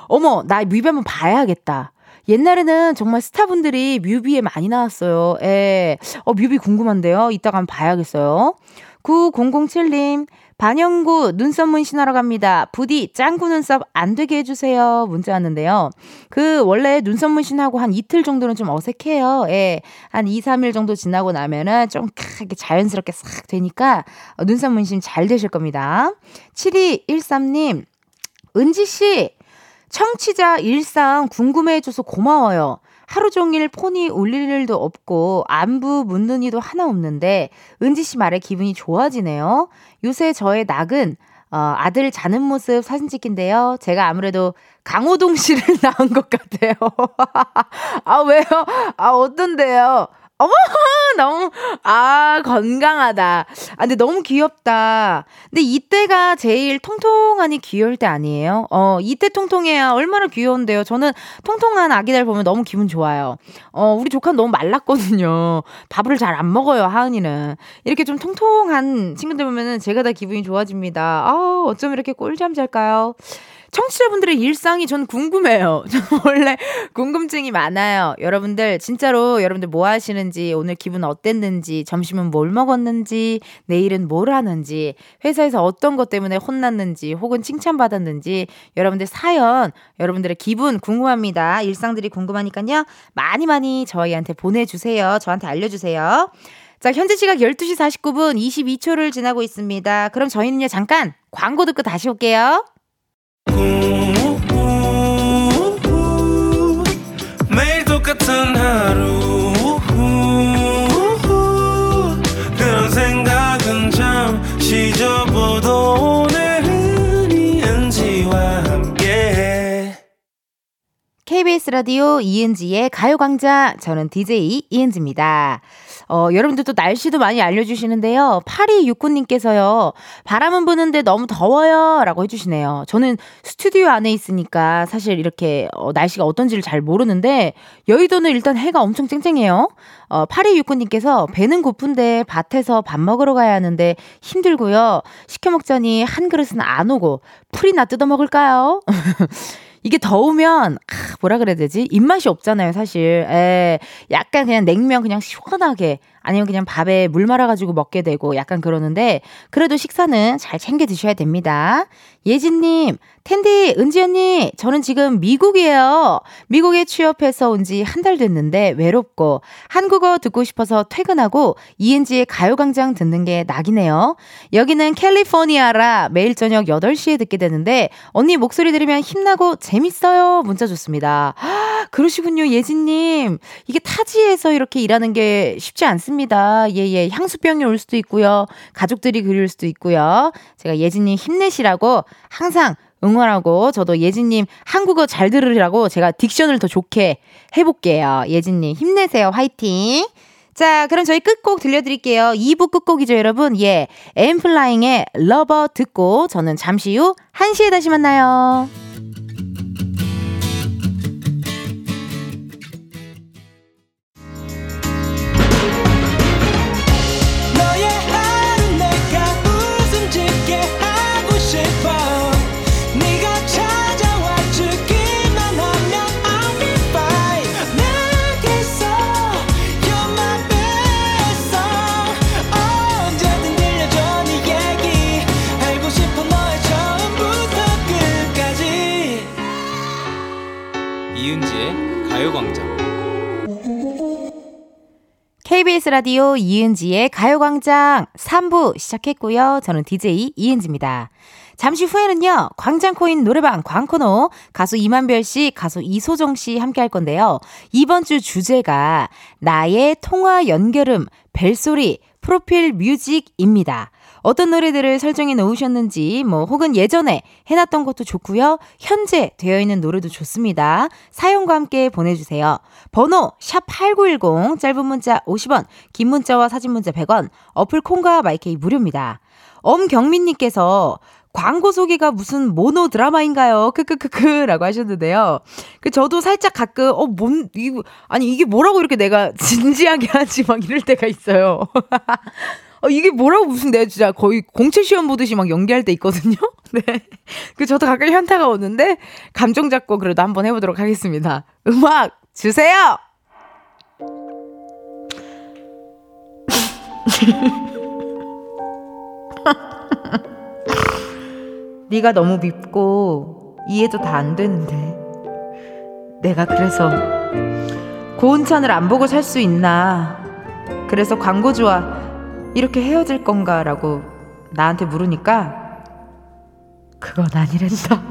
어머, 나 뮤비 한번 봐야겠다. 옛날에는 정말 스타분들이 뮤비에 많이 나왔어요. 예. 어, 뮤비 궁금한데요. 이따가 한번 봐야겠어요. 구공공칠님, 반영구 눈썹 문신하러 갑니다. 부디 짱구 눈썹 안 되게 해주세요. 문자 왔는데요. 그 원래 눈썹 문신하고 한 이틀 정도는 좀 어색해요. 예. 한 이, 삼 일 정도 지나고 나면은 좀 크게 자연스럽게 싹 되니까 눈썹 문신 잘 되실 겁니다. 칠이일삼님, 은지씨, 청취자 일상 궁금해해줘서 고마워요. 하루 종일 폰이 울릴 일도 없고 안부 묻는 이도 하나 없는데 은지씨 말에 기분이 좋아지네요. 요새 저의 낙은 어, 아들 자는 모습 사진 찍힌데요. 제가 아무래도 강호동 씨를 낳은 것 같아요. 아, 왜요? 아, 어떤데요? 어머, 너무, 아, 건강하다. 아, 근데 너무 귀엽다. 근데 이때가 제일 통통하니 귀여울 때 아니에요? 어, 이때 통통해야 얼마나 귀여운데요. 저는 통통한 아기들 보면 너무 기분 좋아요. 어, 우리 조카는 너무 말랐거든요. 밥을 잘 안 먹어요, 하은이는. 이렇게 좀 통통한 친구들 보면은 제가 다 기분이 좋아집니다. 아, 어쩜 이렇게 꿀잠 잘까요? 청취자분들의 일상이 전 궁금해요. 저 원래 궁금증이 많아요. 여러분들 진짜로 여러분들 뭐 하시는지, 오늘 기분 어땠는지, 점심은 뭘 먹었는지, 내일은 뭘 하는지, 회사에서 어떤 것 때문에 혼났는지 혹은 칭찬받았는지, 여러분들 사연, 여러분들의 기분 궁금합니다. 일상들이 궁금하니까요. 많이 많이 저희한테 보내주세요. 저한테 알려주세요. 자, 현재 시각 열두 시 사십구 분 이십이 초를 지나고 있습니다. 그럼 저희는요, 잠깐 광고 듣고 다시 올게요. 매일 똑같은 하루 그런 생각은 잠시 접어도 오늘은 이은지와 함께 케이비에스 케이비에스 라디오 이은지의 가요광장, 저는 디제이 이은지입니다. 어, 여러분들도 날씨도 많이 알려주시는데요. 팔이육구님께서요. 바람은 부는데 너무 더워요 라고 해주시네요. 저는 스튜디오 안에 있으니까 사실 이렇게 어, 날씨가 어떤지를 잘 모르는데 여의도는 일단 해가 엄청 쨍쨍해요. 어, 팔이육구님께서 배는 고픈데 밭에서 밥 먹으러 가야 하는데 힘들고요. 시켜먹자니 한 그릇은 안 오고 풀이나 뜯어먹을까요? 이게 더우면 아, 뭐라 그래야 되지? 입맛이 없잖아요, 사실. 에, 약간 그냥 냉면 그냥 시원하게, 아니면 그냥 밥에 물 말아가지고 먹게 되고 약간 그러는데, 그래도 식사는 잘 챙겨 드셔야 됩니다. 예진님, 텐디, 은지 언니, 저는 지금 미국이에요. 미국에 취업해서 온 지 한 달 됐는데 외롭고 한국어 듣고 싶어서 퇴근하고 이은지의 가요광장 듣는 게 낙이네요. 여기는 캘리포니아라 매일 저녁 여덟 시에 듣게 되는데 언니 목소리 들으면 힘나고 재밌어요. 문자 줬습니다. 아, 그러시군요, 예진님. 이게 타지에서 이렇게 일하는 게 쉽지 않습니다. 예, 예. 향수병이 올 수도 있고요. 가족들이 그리울 수도 있고요. 제가 예진님 힘내시라고 항상 응원하고, 저도 예진님 한국어 잘 들으라고 제가 딕션을 더 좋게 해볼게요. 예진님 힘내세요. 화이팅! 자, 그럼 저희 끝곡 들려드릴게요. 이 부 끝곡이죠, 여러분. 예, 엠플라잉의 러버 듣고 저는 잠시 후 한 시에 다시 만나요. 케이비에스 라디오 이은지의 가요광장 삼 부 시작했고요. 저는 디제이 이은지입니다. 잠시 후에는요, 광장 코인 노래방 광코노 가수 임한별 씨, 가수 이소정 씨 함께 할 건데요. 이번 주 주제가 나의 통화 연결음, 벨소리, 프로필 뮤직입니다. 어떤 노래들을 설정해 놓으셨는지, 뭐 혹은 예전에 해놨던 것도 좋고요. 현재 되어 있는 노래도 좋습니다. 사연과 함께 보내주세요. 번호 샵 팔구일공, 짧은 문자 오십 원, 긴 문자와 사진 문자 백 원, 어플 콩과 마이케이 무료입니다. 엄경민님께서 광고 소개가 무슨 모노 드라마인가요? 크크크크라고 하셨는데요. 그 저도 살짝 가끔 어 뭔 이거 아니 이게 뭐라고 이렇게 내가 진지하게 하지 막 이럴 때가 있어요. 어, 이게 뭐라고 무슨 내가 진짜 거의 공채 시험 보듯이 막 연기할 때 있거든요. 네. 그 저도 가끔 현타가 오는데 감정 잡고 그래도 한번 해보도록 하겠습니다. 음악 주세요. 네가 너무 밉고 이해도 다 안 되는데 내가 그래서 고운 찬을 안 보고 살 수 있나, 그래서 광고주와 이렇게 헤어질 건가 라고 나한테 물으니까 그건 아니란다.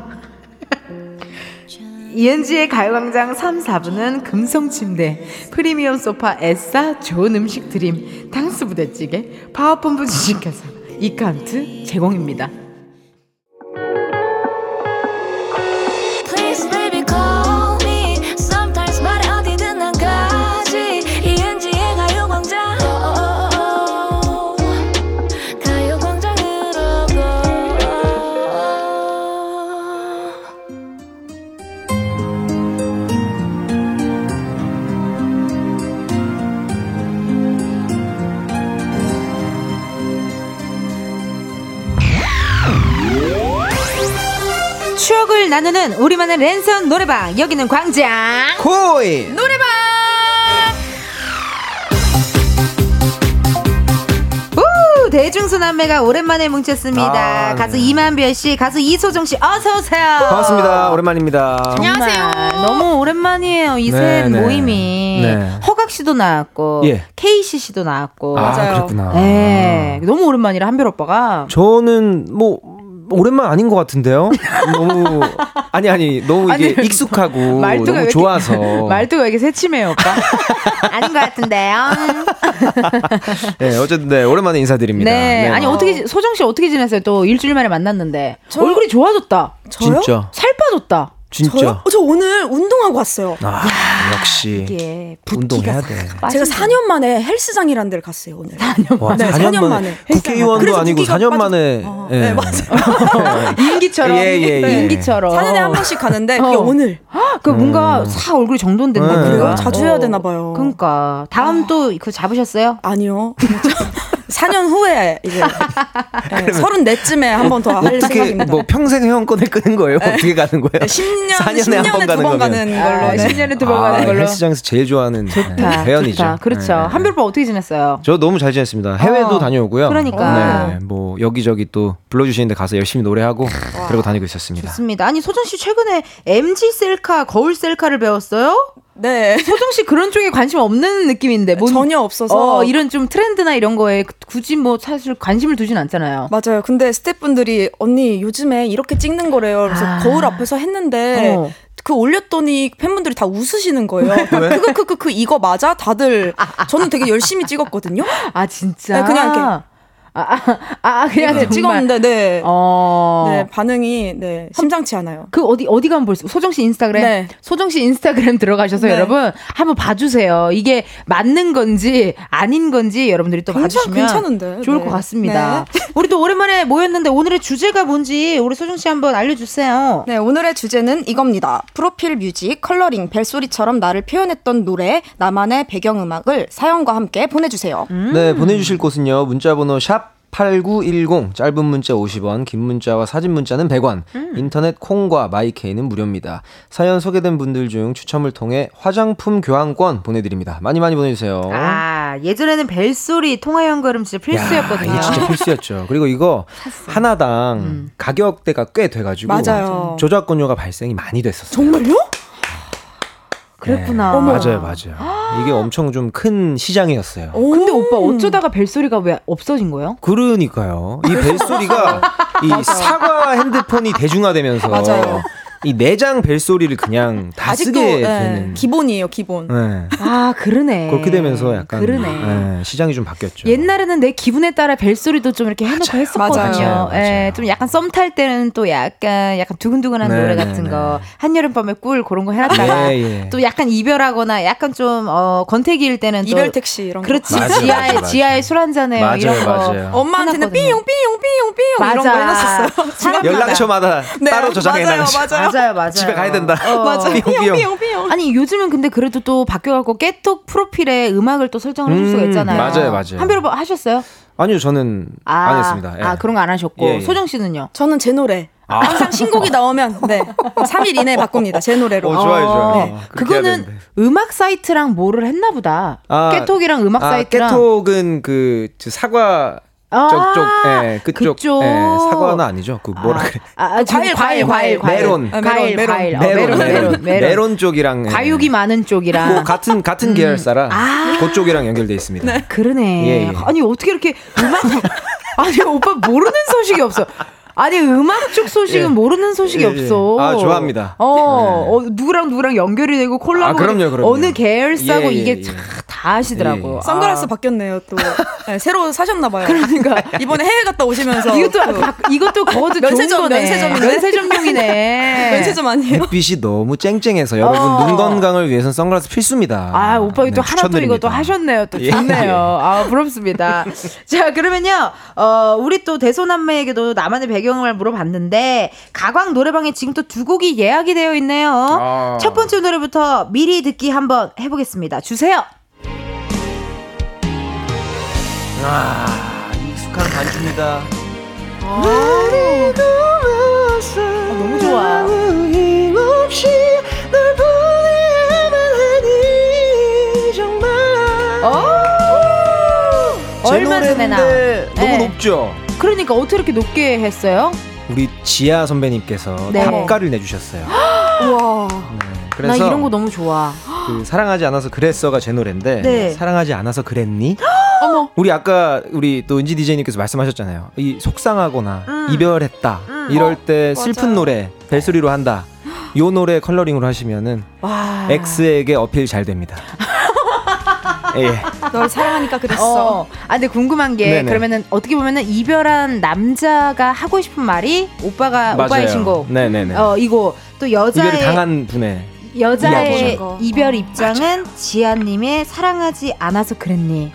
이은지의 가요광장 삼, 사 부는 금성침대, 프리미엄 소파 에싸, 좋은 음식 드림, 탕수 부대찌개, 파워펌프 주식회사, 이칸트 제공입니다. 나누는 우리만의 랜선 노래방, 여기는 광장 코인 노래방. 우, 대중소남매가 오랜만에 뭉쳤습니다. 아, 가수 네. 임한별 씨, 가수 이소정 씨, 어서 오세요. 반갑습니다. 오랜만입니다. 안녕하세요. 너무 오랜만이에요. 이 셋 네, 모임이 네. 허각 씨도 나왔고 예. 케이씨 씨도 나왔고. 아, 맞아요. 그랬구나. 네, 너무 오랜만이라 한별 오빠가. 저는 뭐. 오랜만 아닌 것 같은데요? 너무 아니 아니 너무 이게 아니, 익숙하고 말투가 너무 이렇게, 좋아서 말투가 왜 이렇게 새침해요, 오빠? 아닌 것 같은데요. 네, 어쨌든 네, 오랜만에 인사드립니다. 네, 네. 아니 어떻게 소정 씨 어떻게 지냈어요? 또 일주일 만에 만났는데 저, 얼굴이 좋아졌다. 저요? 진짜 살 빠졌다. 진짜? 저요? 저 오늘 운동하고 왔어요. 아, 야, 역시 이게 운동해야 돼. 제가 사 년 만에 헬스장이라는 데를 갔어요 오늘. 사 년 만에. 네, 사 년 만에. 국회의원도 아니고 사 년 만에. 어, 네. 네, 맞아요. 임기처럼. 예, 예, 예. 임기처럼. 사 년에 한 번씩 가는데 그게 어. 오늘. 그 뭔가 음. 사 얼굴이 정돈된다. 네. 그래요? 자주 해야 되나 봐요. 그러니까 다음 어. 또 그거 잡으셨어요? 아니요. 사 년 후에 이제 네, 서른네쯤에 한 번 더 할 생각입니다. 뭐 평생 회원권을 끄는 거예요? 네. 어떻게 가는 거예요? 십 년, 사 년에 한 번 가는, 가는, 가는 걸로. 아, 네. 십 년에 두 번 아, 가는 걸로. 헬스장에서 제일 좋아하는 좋다, 회원이죠. 좋다. 그렇죠. 네. 한별법 어떻게 지냈어요? 저 너무 잘 지냈습니다. 해외도 어, 다녀오고요. 그러니까. 네, 뭐 여기저기 또 불러주시는데 가서 열심히 노래하고 와, 그러고 다니고 있었습니다. 좋습니다. 아니 소정 씨 최근에 엠지 셀카, 거울 셀카를 배웠어요? 네. 소정 씨 그런 쪽에 관심 없는 느낌인데. 뭔, 전혀 없어서. 어, 이런 좀 트렌드나 이런 거에 굳이 뭐 사실 관심을 두진 않잖아요. 맞아요. 근데 스태프분들이 언니 요즘에 이렇게 찍는 거래요. 그래서 아. 거울 앞에서 했는데 어. 그 올렸더니 팬분들이 다 웃으시는 거예요. 그거 그 그 그 이거 맞아? 다들 저는 되게 열심히 찍었거든요. 아 진짜. 네, 그냥 이렇게. 아, 아, 아, 그냥 네, 찍었는데, 네. 어. 네, 반응이, 네, 심상치 않아요. 그, 어디, 어디 가면 볼 수, 소정씨 인스타그램? 네. 소정씨 인스타그램 들어가셔서 네. 여러분, 한번 봐주세요. 이게 맞는 건지, 아닌 건지 여러분들이 또 괜찮, 봐주시면 괜찮은데. 좋을 네. 것 같습니다. 네. 우리 또 오랜만에 모였는데, 오늘의 주제가 뭔지, 우리 소정씨 한번 알려주세요. 네, 오늘의 주제는 이겁니다. 프로필 뮤직, 컬러링, 벨소리처럼 나를 표현했던 노래, 나만의 배경음악을 사연과 함께 보내주세요. 음. 네, 보내주실 곳은요, 문자번호 샵 팔구일공, 짧은 문자 오십 원, 긴 문자와 사진 문자는 백 원, 음. 인터넷 콩과 마이케이는 무료입니다. 사연 소개된 분들 중 추첨을 통해 화장품 교환권 보내드립니다. 많이 많이 보내주세요. 아, 예전에는 벨소리 통화 연결음 진짜 필수였거든요. 이게 진짜 필수였죠. 그리고 이거 샀어요. 하나당 음. 가격대가 꽤 돼가지고 맞아요. 저작권료가 발생이 많이 됐었어요. 정말요? 그랬구나. 네, 맞아요, 맞아요. 이게 엄청 좀 큰 시장이었어요. 근데 오빠 어쩌다가 벨소리가 왜 없어진 거예요? 그러니까요. 이 벨소리가 이 사과 핸드폰이 대중화되면서 맞아요. 이 내장 벨소리를 그냥 다 아직도, 쓰게 되는 네, 기본이에요, 기본. 네. 아 그러네. 그렇게 되면서 약간 네, 시장이 좀 바뀌었죠. 옛날에는 내 기분에 따라 벨소리도 좀 이렇게 해놓고 맞아요. 했었거든요. 맞아요. 네, 맞아요. 좀 약간 썸 탈 때는 또 약간 약간 두근두근한 네, 노래 같은 네, 거 네. 한여름밤의 꿀 그런 거 해놨다가 네, 네. 또 약간 이별하거나 약간 좀 어, 권태기일 때는 이별 택시 이런 거. 그렇지. 맞아, 지하에 맞아, 지하에 술 한잔해요 이런 맞아요. 거. 맞아요. 엄마한테는 삐용 삐용 삐용 삐용 이런 거 해놨었어요. 연락처마다 네, 따로 저장해놨죠. 맞아요. 맞아요, 맞아요. 집에 가야 된다. 어. 맞아요. 비용, 비용, 비용. 아니 요즘은 근데 그래도 또 바뀌어갖고 깨톡 프로필에 음악을 또 설정을 음, 해줄 수가 있잖아요. 맞아요, 맞아요. 한별 오빠 하셨어요? 아니요, 저는 아, 안 했습니다. 예. 아 그런 거 안 하셨고 예, 예. 소정 씨는요? 저는 제 노래. 아. 항상 신곡이 나오면 네 삼 일 이내에 바꿉니다. 제 노래로. 오, 좋아요, 좋아요. 네. 그거는 음악 사이트랑 뭐를 했나 보다. 아, 깨톡이랑 음악 아, 사이트랑. 깨톡은 그 사과. 저쪽, 아~ 예, 그쪽, 그쪽. 예, 사과는 아니죠. 그 뭐라 아, 그래? 아, 과일, 과일, 과일, 과일, 메론, 과일, 메론, 메론, 메론, 메론 쪽이랑 과육이 예. 많은 쪽이랑 뭐 같은 같은 음. 계열사라 아~ 그쪽이랑 연결돼 있습니다. 네. 그러네. 예, 예. 아니 어떻게 이렇게 음악? 아니 오빠 모르는 소식이 없어. 아니 음악 쪽 소식은 예. 모르는 소식이 예, 예. 없어. 아 좋아합니다. 어, 네. 어 누구랑 누구랑 연결이 되고 콜라보. 아, 그럼요, 그럼요. 어느 계열사고 예, 예, 이게 예. 다 하시더라고요. 예. 선글라스 아. 바뀌었네요 또. 네, 새로 사셨나 봐요. 그러니까 이번에 해외 갔다 오시면서 이것도 바, 이것도 거저 면세점 면세점 면세점용이네. 면세점 아니에요? 햇빛이 너무 쨍쨍해서 여러분 어. 눈 건강을 위해서는 선글라스 필수입니다. 아 오빠 네, 또 하나 또 이거 또 하셨네요 또 좋네요. 예. 아 부럽습니다. 자 그러면요 어 우리 또 대소남매에게도 나만의 배경 경험을 물어봤는데 가광 노래방에 지금 또 두 곡이 예약이 되어 있네요. 아. 첫 번째 노래부터 미리 듣기 한번 해보겠습니다. 주세요. 아 익숙한 반주입니다. 아. 아, 너무 좋아. 어? 얼마 전에 나온 너무 네. 높죠. 그러니까 어떻게 이렇게 높게 했어요? 우리 지아 선배님께서 네. 답가를 내주셨어요. 우와. 네, 그래서 나 이런 거 너무 좋아. 그 사랑하지 않아서 그랬어가 제 노래인데 네. 사랑하지 않아서 그랬니? 어머. 우리 아까 우리 또 은지 디제이님께서 말씀하셨잖아요. 이 속상하거나 음. 이별했다 음. 이럴 어, 때 슬픈 맞아요. 노래 벨소리로 한다. 요 노래 컬러링으로 하시면은 와. X에게 어필 잘 됩니다. 예. 널 사랑하니까 그랬어. 어. 아, 근데 궁금한 게 네네. 그러면은 어떻게 보면은 이별한 남자가 하고 싶은 말이 오빠가 맞아요. 오빠의 신고. 네네네. 어 이거 또 여자의 이별을 당한 분의 여자의 이별 입장은 맞아요. 지아님의 사랑하지 않아서 그랬니.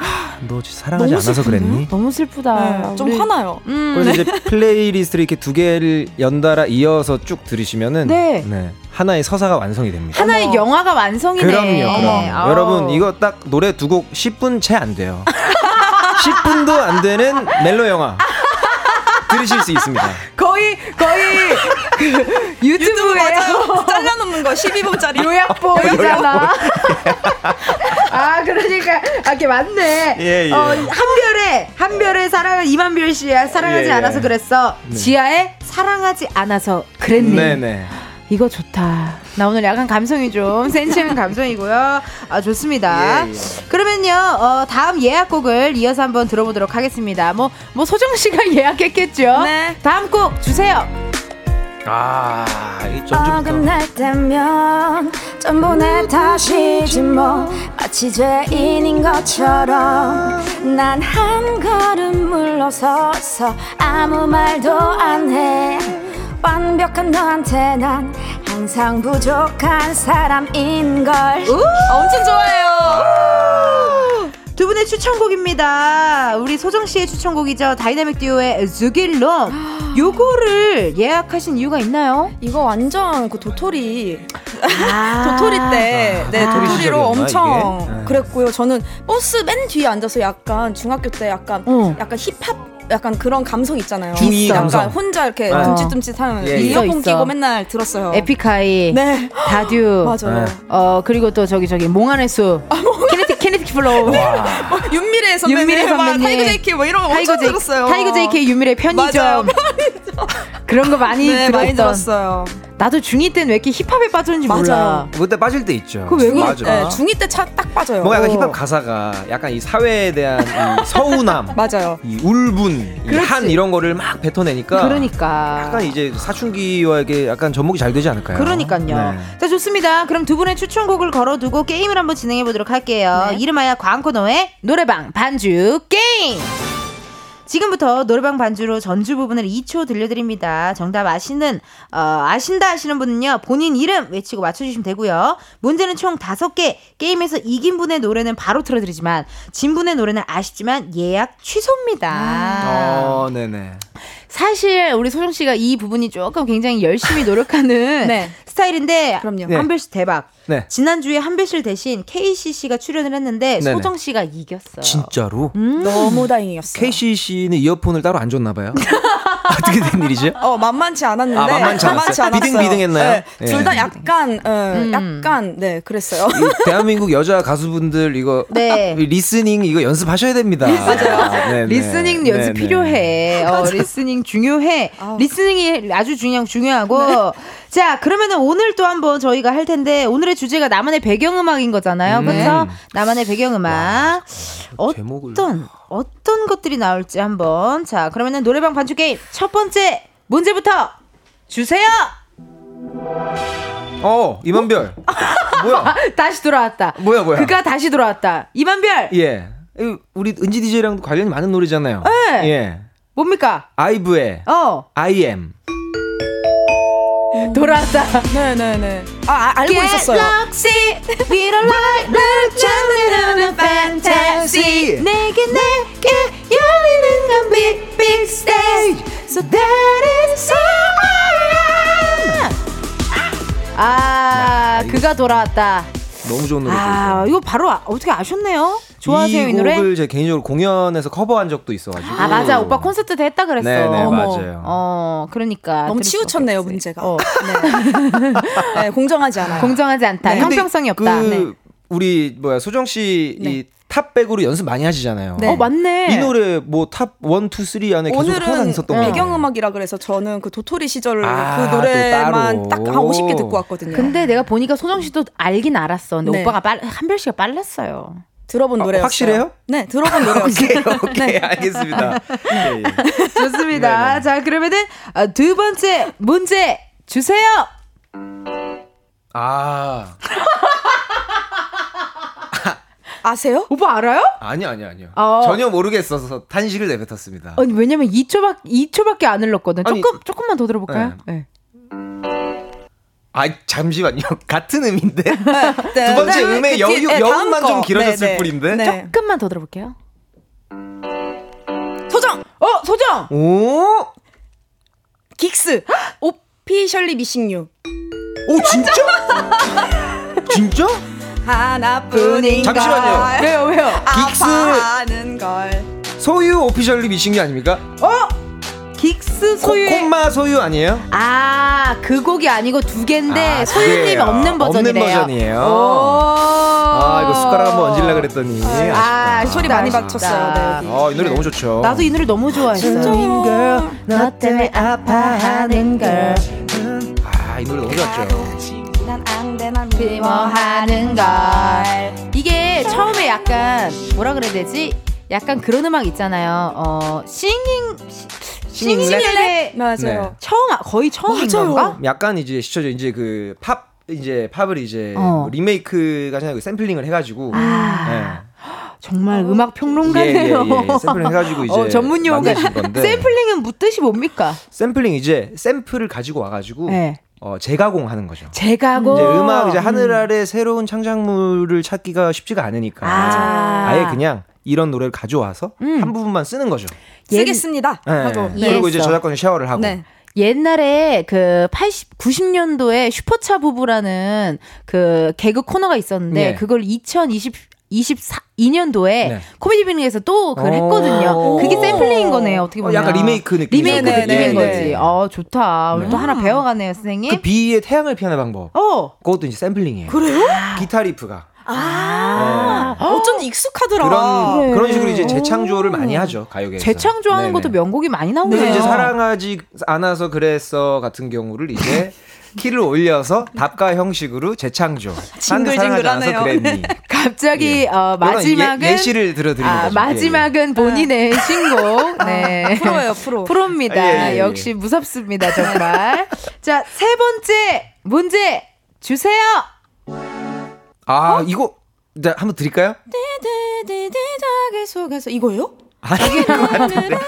너 사랑하지 않아서 슬픈데? 그랬니? 너무 슬프다. 네, 좀 우리... 화나요. 음. 그래서 이제 플레이리스트를 이렇게 두 개를 연달아 이어서 쭉 들으시면은 네. 네, 하나의 서사가 완성이 됩니다. 하나의 어머. 영화가 완성이네. 그럼요. 그럼. 어. 여러분 이거 딱 노래 두 곡 십 분 채 안 돼요. 십 분도 안 되는 멜로 영화 들으실 수 있습니다. 거의 거의 유튜브에요. 잘라놓는 거 십이 분짜리 요약본이잖아. 아 그러니까 아, 이게 맞네. 예, 예. 어, 한별의 한별의 사랑은 임한별 씨야. 사랑하지 예, 않아서 그랬어. 네. 지아의 사랑하지 않아서 그랬니. 네네. 이거 좋다. 나 오늘 약간 감성이 좀 센치한 감성이고요. 아 좋습니다. 예, 예. 그러면요 어, 다음 예약곡을 이어서 한번 들어보도록 하겠습니다. 뭐, 뭐 소정 씨가 예약했겠죠. 네. 다음 곡 주세요. 아, 이 어긋날 때면 전부 내 탓이지 뭐 마치 죄인인 것처럼 난 한 걸음 물러서서 아무 말도 안 해. 완벽한 너한테 난 항상 부족한 사람인걸. 엄청 좋아해요. 두 분의 추천곡입니다. 우리 소정씨의 추천곡이죠. 다이나믹 듀오의 주길로. 요거를 예약하신 이유가 있나요? 이거 완전 그 도토리 아~ 도토리 때 네, 아~ 도토리로 엄청 이게? 그랬고요. 저는 버스 맨 뒤에 앉아서 약간 중학교 때 약간 어. 약간 힙합 약간 그런 감성 있잖아요. 중이 약간 감성. 혼자 이렇게 아. 둠칫둠칫하는 예, 이어폰 있어. 끼고 맨날 들었어요. 에픽하이, 네. 다듀, 맞아요. 네. 어 그리고 또 저기 저기 몽환의 수, 아, 키네틱 키네틱 플로우, 네. 뭐, 윤미래 선배님, 윤미래 선배님, 타이거 제이케이 뭐 이런 거 엄청 제이, 들었어요. 타이거 제이케이 윤미래 편의점, 맞아요, 편의점. 그런 거 많이, 네, 들었던. 많이 들었어요. 나도 중이 때는 왜 이렇게 힙합에 빠졌는지 몰라. 그때 빠질 때 있죠. 그 왜 그래? 네, 중이 때 딱 빠져요. 뭔가 약간 힙합 가사가 약간 이 사회에 대한 이 서운함, 맞아요. 이 울분, 이 한 이런 거를 막 뱉어내니까. 그러니까. 약간 이제 사춘기와 이게 약간 접목이 잘 되지 않을까요? 그러니까요. 네. 자 좋습니다. 그럼 두 분의 추천곡을 걸어두고 게임을 한번 진행해 보도록 할게요. 네. 이름하여 광코노의 노래방 반주 게임. 지금부터 노래방 반주로 전주 부분을 이 초 들려드립니다. 정답 아시는 어, 아신다 하시는 분은요 본인 이름 외치고 맞춰주시면 되고요. 문제는 총 다섯 개. 게임에서 이긴 분의 노래는 바로 틀어드리지만 진 분의 노래는 아쉽지만 예약 취소입니다. 아, 어, 네네. 사실 우리 소정 씨가 이 부분이 조금 굉장히 열심히 노력하는 네. 스타일인데 그럼요. 네. 한별 씨 대박. 네. 지난주에 한별 씨 대신 케이씨씨가 출연을 했는데 네네. 소정 씨가 이겼어요. 진짜로? 음. 너무 다행이었어요. 케이씨씨는 이어폰을 따로 안 줬나 봐요. 어떻게 된 일이죠? 어 만만치 않았는데. 아, 만만치, 만만치 않았어요. 비등 비등했나요? 네. 둘 다 약간, 어, 음. 약간 네 그랬어요. 대한민국 여자 가수분들 이거 네. 리스닝 이거 연습하셔야 됩니다. 맞아요. 리스닝 연습 필요해. 어, 리스닝 중요해. 아우. 리스닝이 아주 중요 중요하고. 네. 자 그러면은 오늘 또 한번 저희가 할 텐데 오늘의 주제가 나만의 배경음악인 거잖아요. 음. 그래서 나만의 배경음악 와, 어떤 제목을... 어떤 것들이 나올지 한번. 자 그러면은 노래방 반주 게임 첫 번째 문제부터 주세요. 어 임한별 뭐야 다시 돌아왔다. 뭐야 뭐야 그가 다시 돌아왔다. 임한별 예 우리 은지 디제이랑도 관련이 많은 노래잖아요. 네. 예 뭡니까 아이브의 어 I am 돌아왔다. 네네네. 아 알고 Get 있었어요. We don't like the children of fantasy. 내게 내게 열리는 건 big big stage. So that is all. 아 그가 돌아왔다. 너무 좋은 노래. 아 이거 바로 아, 어떻게 아셨네요. 좋아하세요 이, 이 노래? 이 곡을 제 개인적으로 공연에서 커버한 적도 있어가지고. 아 맞아 오빠 콘서트 때 했다 그랬어. 네네 어머. 맞아요. 어 그러니까 너무 치우쳤네요 문제가. 어, 네. 네, 공정하지 않아요. 공정하지 않다. 네, 형평성이 없다. 그, 네. 우리 뭐야 소정 씨 네. 이 탑백으로 연습 많이 하시잖아요. 네. 어 맞네. 이 노래 뭐 탑 일, 이, 삼 안에 계속 퍼져 있었던 거. 배경음악이라 그래서 저는 그 도토리 시절 아, 그 노래만 딱 한 오십 개 듣고 왔거든요. 근데 내가 보니까 소정 씨도 알긴 알았어. 근데 네. 오빠가 빨, 한별 씨가 빨랐어요. 들어본 아, 노래였어요. 확실해요? 네, 들어본 노래였어요. 오케이, 오케이, 네. 알겠습니다. 네. 좋습니다. 네네. 자, 그러면은 두 번째 문제 주세요. 아, 아세요? 오빠 알아요? 아니요, 아니요, 아니요. 어. 전혀 모르겠어서 단식을 내뱉었습니다. 아니, 왜냐면 이 초밖에, 이 초밖에 안 흘렀거든. 조금, 아니, 조금만 더 들어볼까요? 네. 네. 아, 잠시만요. 같은 음인데? 두 번째 음의 네, 여유, 네, 여운만 좀 길어졌을 네, 네. 뿐인데? 네. 조금만 더 들어볼게요. 소정! 어, 소정! 오! 긱스! 오피셜리 미싱 유. 오, 진짜? 진짜? 하나뿐인가? 잠시만요. 왜요, 왜요? 긱스! 아파하는 걸. 소유 오피셜리 미싱 유 아닙니까? 어? 긱스 소유. 콤마 소유 아니에요? 아, 그 곡이 아니고 두 개인데 아, 소유님이 없는 버전이래요. 없는 버전이에요. 아, 이거 숟가락 한번 얹으려고 그랬더니. 아쉽다. 아, 소리 많이 아쉽다. 박쳤어요. 네, 아, 이 노래 너무 좋죠. 나도 이 노래 너무 좋아했어요. 진짜. 너 때문에 아파하는 걸. 아, 이 노래 너무 좋았죠. 미워하는 걸. 이게 처음에 약간 뭐라 그래야 되지? 약간 그런 음악 있잖아요. 어, 싱잉. 싱싱랩 맞아요. 네. 처음 거의 처음인 건가? 약간 이제 시초죠. 이제 그 팝 이제 팝을 이제 어. 리메이크가 아니라 샘플링을 해가지고. 아. 네. 정말 어. 음악 평론가네요. 예, 예, 예. 샘플링 해가지고 이제 어, 전문 용어가 샘플링은 무뜻이 뭡니까? 샘플링 이제 샘플을 가지고 와가지고. 네. 어, 재가공하는 거죠. 재가공. 이제 음악 이제 하늘 아래 음. 새로운 창작물을 찾기가 쉽지가 않으니까 아. 아예 그냥. 이런 노래를 가져와서 음. 한 부분만 쓰는 거죠. 예, 쓰겠습니다. 네, 하고. 예, 그리고 이제 저작권을 쉐어를 하고. 네. 옛날에 그 팔십, 구십 년도에 슈퍼차 부부라는 그 개그 코너가 있었는데 네. 그걸 이천이십사 년도에 네. 코미디 빅뱅에서 또 그걸 했거든요. 그게 샘플링인 거네요. 어떻게 보면. 약간 리메이크 느낌. 리메이크 네, 느낌인 네, 거지. 네. 아, 좋다. 네. 또 하나 배워가네요, 선생님. 그 B의 태양을 피하는 방법. 어. 그것도 이제 샘플링이에요. 그래요? 기타 리프가. 아, 네. 어쩐지 익숙하더라. 그런, 네. 그런 식으로 이제 재창조를 많이 하죠, 가요계에서. 재창조하는 네네. 것도 명곡이 많이 나오네요. 그래서 이제 사랑하지 않아서 그랬어 같은 경우를 이제 키를 올려서 답가 형식으로 재창조. 징글징글하네요. 그랬니. 갑자기 예. 어, 마지막은 예, 예시를 들어드리는 아, 거죠. 마지막은 본인의 신곡. 네. 프로예요, 프로. 프로입니다. 예, 예, 예. 역시 무섭습니다, 정말. 자, 세 번째 문제 주세요. 아 어? 이거 자, 한번 드릴까요? 속에서 이거요? 아닌 것 같은데.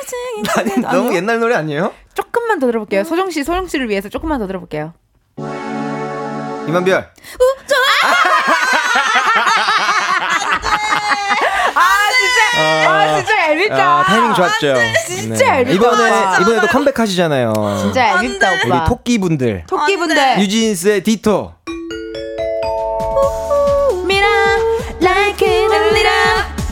아니, 너무 옛날 노래 아니에요? 조금만 더 들어볼게요. 소정 씨, 소정 씨를 위해서 조금만 더 들어볼게요. 임한별. 웃죠. 아, 아, 진짜 애밌다. 아, 타이밍 좋았죠. 네. 진짜 애밌다. 이번에, 아, 이번에도 컴백하시잖아요. 진짜 애밌다, 오빠. 우리 토끼분들. 토끼분들. 뉴진스의 디토.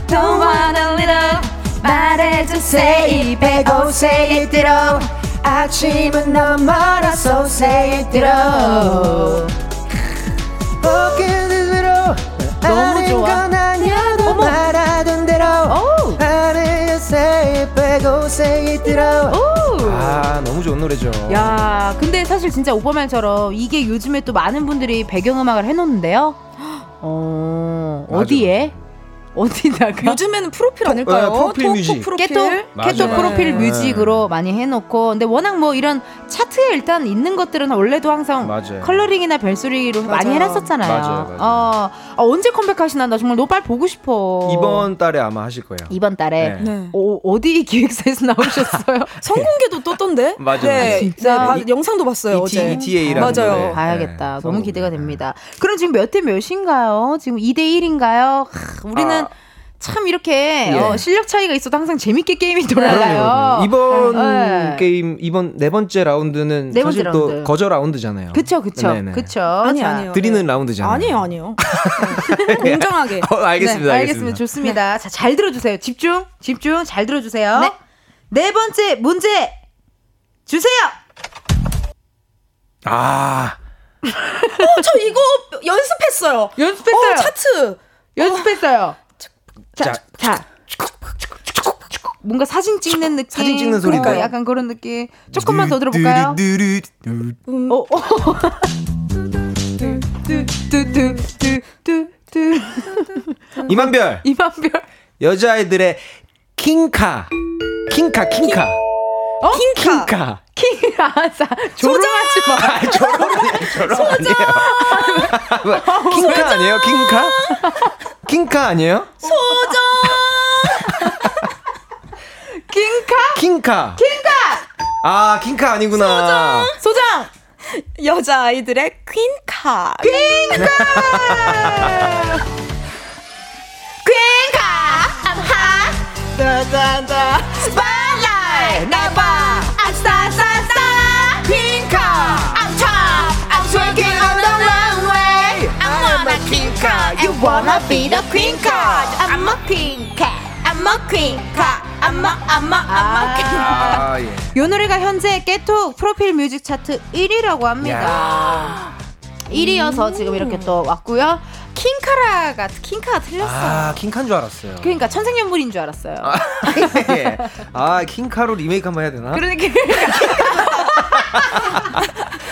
Don't wanna little 말해줘 say it back oh say it 들어 아침은 너무 멀어서 say it 들어 너무 좋아 말하던 대로 말해줘 say it back oh say it 들어 아 너무 좋은 노래죠. 야 근데 사실 진짜 오빠 말처럼 이게 요즘에 또 많은 분들이 배경음악을 해놓는데요. 어, 어디에? 어디다가 요즘에는 프로필 아닐까요? 어, 프로필 톡, 뮤직 프로필. 깨톡, 깨톡 프로필 뮤직으로 많이 해놓고 근데 워낙 뭐 이런 차트에 일단 있는 것들은 원래도 항상 맞아요. 컬러링이나 별소리로 맞아요. 많이 해놨었잖아요. 맞아요, 맞아요. 어, 어, 언제 컴백하시나 나 정말 너 빨리 보고 싶어. 이번 달에 아마 하실 거예요. 이번 달에 네. 네. 어, 어디 기획사에서 나오셨어요? 성공개도 떴던데? 맞아요. 네. 아, 진짜 네, 이, 영상도 봤어요. 이티, 어제 이티에이라는 거 아, 봐야겠다. 네. 너무 기대가 됩니다. 그럼 지금 몇 대 몇인가요? 지금 이 대 일인가요? 하, 우리는 아. 참 이렇게 예. 어, 실력 차이가 있어도 항상 재밌게 게임이 돌아가요. 이번 네. 게임 이번 네 번째 라운드는 네 번째 사실 라운드. 또 거저 라운드잖아요. 그렇죠, 그렇죠. 아니 아니요. 드리는 네. 라운드잖아요. 아니에요, 아니요. 공정하게. 어, 알겠습니다, 네. 알겠습니다. 알겠습니다. 좋습니다. 네. 자, 잘 들어주세요. 집중, 집중, 잘 들어주세요. 네, 네 번째 문제 주세요. 아, 어, 저 이거 연습했어요. 연습했어요. 어, 차트 연습했어요. 어. 자, 자, 뭔가 사진 찍는 느낌, 사진 찍는 소리가 약간 그런 느낌. 조금만 더 들어볼까요? 어, 어. 임한별, 임한별. 여자아이들의 킹카, 킹카, 킹카, 어? 킹카, 킹카. 조롱하지 마. 아, 조롱이야, 조롱 아니에요. 킹카 아니에요? 킹카? 킹카 아니에요? 소정. 킹카? 킹카. 킹카. 아, 킹카 아니구나. 소정. 소정. 여자 아이들의 퀸카. 퀸카. 퀸카. 스파라이 나봐. 아싸싸싸. 퀸카. I'm top. I'm twerking on the runway. I'm a 퀸카. You wanna be the 퀸카. I'm a 퀸카. I'm a 퀸카. 안마 안마 안마 아, 예. 이 노래가 현재 깨톡 프로필 뮤직 차트 일 위라고 합니다. 야. 일 위여서 음. 지금 이렇게 또 왔고요. 킹카라가 킹카가 틀렸어요. 아, 킹카인 줄 알았어요. 그러니까 천생연분인 줄 알았어요. 아, 예. 아, 킹카로 리메이크 한번 해야 되나? 그러니까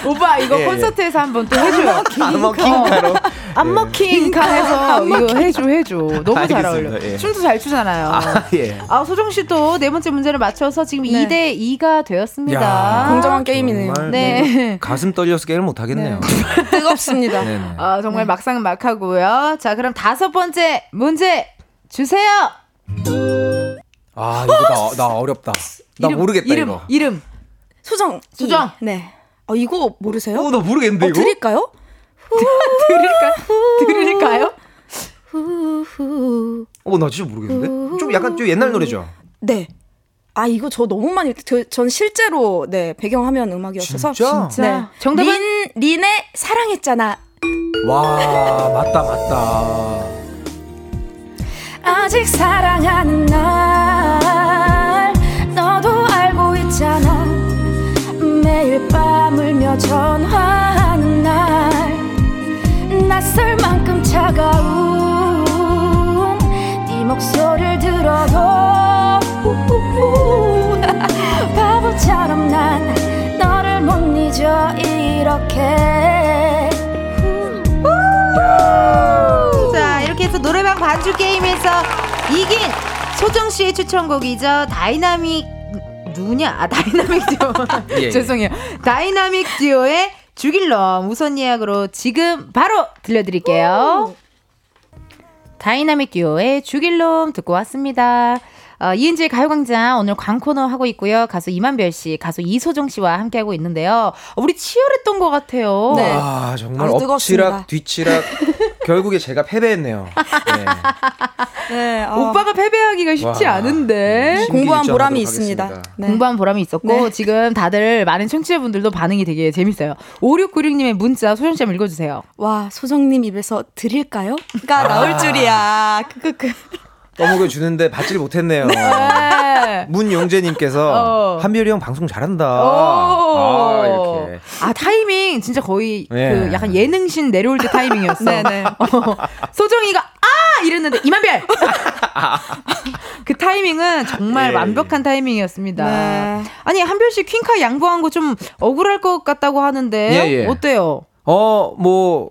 오빠 이거 예, 콘서트에서 예. 한번 또 해줘요. 안먹 킹카로 안먹 킹카에서 이거 해줘 해줘. 너무 알겠습니다. 잘 어울려. 예. 춤도 잘 추잖아요. 아, 예. 아, 소정 씨도 네 번째 문제를 맞춰서 지금 네. 이 대 이가 되었습니다. 야, 공정한 게임이네요. 네. 네. 가슴 떨려서 게임을 못 하겠네요. 네. 뜨겁습니다. 아, 정말 네. 막상막하고요. 자, 그럼 다섯 번째 문제 주세요. 아, 이거 나, 나 어렵다. 나 이름, 모르겠다 이름, 이거. 이름. 소정. 소정. 이. 네. 어, 이거 모르세요? 어, 나 모르겠는데 어, 이거? 드릴까요? 드릴까? 드릴까요? 어, 나 진짜 모르겠는데? 좀 약간 좀 옛날 노래죠? 네. 아, 이거 저 너무 많이 저, 전 실제로 네 배경화면 음악이었어서 진짜? 진짜? 네. 정답은? 린, 린의 사랑했잖아. 와, 맞다 맞다. 아직 사랑하는 날 너도 알고 있잖아. 매일 밤을 며 전화하는 날 낯설 만큼 차가운 네 목소리를 들어도 바보처럼 난 너를 못 잊어 이렇게. 자, 이렇게 해서 노래방 반주 게임에서 이긴 소정씨의 추천곡이죠. 다이나믹 누구냐? 아, 다이나믹 듀오. 예, 죄송해요. 예. 다이나믹 듀오의 죽일놈 우선 예약으로 지금 바로 들려드릴게요. 오. 다이나믹 듀오의 죽일놈 듣고 왔습니다. 어, 이은지의 가요광장 오늘 광코너 하고 있고요. 가수 임한별 씨, 가수 이소정 씨와 함께하고 있는데요. 어, 우리 치열했던 것 같아요. 네. 와, 정말 엎치락 뒤치락 결국에 제가 패배했네요. 네. 네, 어. 오빠가 패배하기가 쉽지 와, 않은데 공부한 보람이 있습니다. 네. 공부한 보람이 있었고 네. 지금 다들 많은 청취자분들도 반응이 되게 재밌어요. 오육구육님의 문자 소정 씨 한번 읽어주세요. 와, 소정님 입에서 드릴까요? 가 아. 나올 줄이야. 크크크. 떠먹여 주는데 받질 못했네요. 네. 문용재님께서 어. 한별이 형 방송 잘한다. 아, 이렇게. 아, 타이밍 진짜 거의 네. 그 약간 예능신 내려올 때 타이밍이었어. 네네. 어, 소정이가 아 이랬는데 임한별. 그 타이밍은 정말 네. 완벽한 타이밍이었습니다. 네. 아니, 한별 씨 퀸카 양보한 거 좀 억울할 것 같다고 하는데 예, 예. 어때요? 어, 뭐.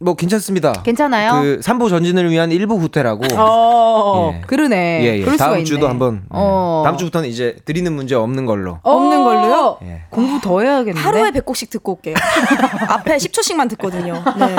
뭐 괜찮습니다. 괜찮아요. 그 삼부 전진을 위한 일부 후퇴라고. 어, 예. 그러네. 예, 예. 그럴 다음 수가 주도 있네. 한번. 어. 예. 다음 주부터는 이제 드리는 문제 없는 걸로. 없는 걸로요? 예. 공부 더 해야겠는데. 하루에 백 곡씩 듣고 올게요. 앞에 십 초씩만 듣거든요. 네.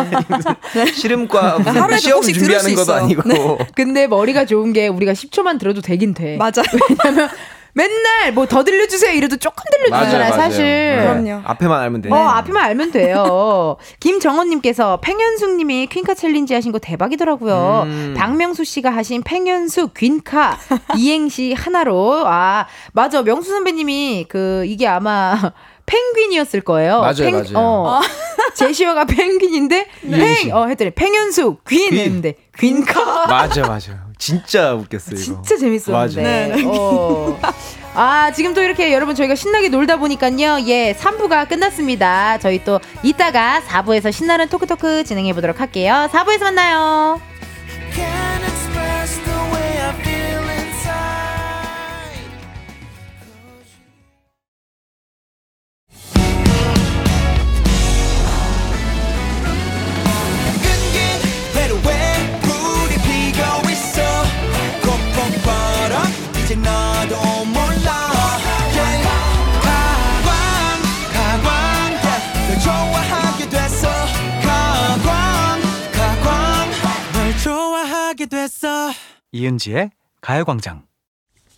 실음과 하루에 백 곡씩 들을 수 있어. 아니고. 네. 근데 머리가 좋은 게 우리가 십 초만 들어도 되긴 돼. 맞아. 왜냐면. 맨날 뭐 더 들려주세요 이래도 조금 들려주잖아요. 맞아요, 사실. 맞아요. 그럼요. 앞에만 알면 돼요. 어, 앞에만 알면 돼요. 김정원님께서 팽현숙님이 퀸카 챌린지 하신 거 대박이더라고요. 음. 박명수 씨가 하신 팽현숙 퀸카 이행시 하나로. 아, 맞아. 명수 선배님이 그 이게 아마 펭귄이었을 거예요. 맞아요, 펭, 맞아요. 어, 제시어가 펭귄인데 네. 펭, 어, 했더니 팽현숙 퀸, 퀸. 했는데 퀸카. 맞아, 맞아. 진짜 웃겼어요. 이거. 진짜 재밌었는데. 네. 어. 아, 지금 또 이렇게 여러분 저희가 신나게 놀다 보니까요. 예, 삼부가 끝났습니다. 저희 또 이따가 사부에서 신나는 토크토크 진행해 보도록 할게요. 사부에서 만나요. 이은지의 가요광장.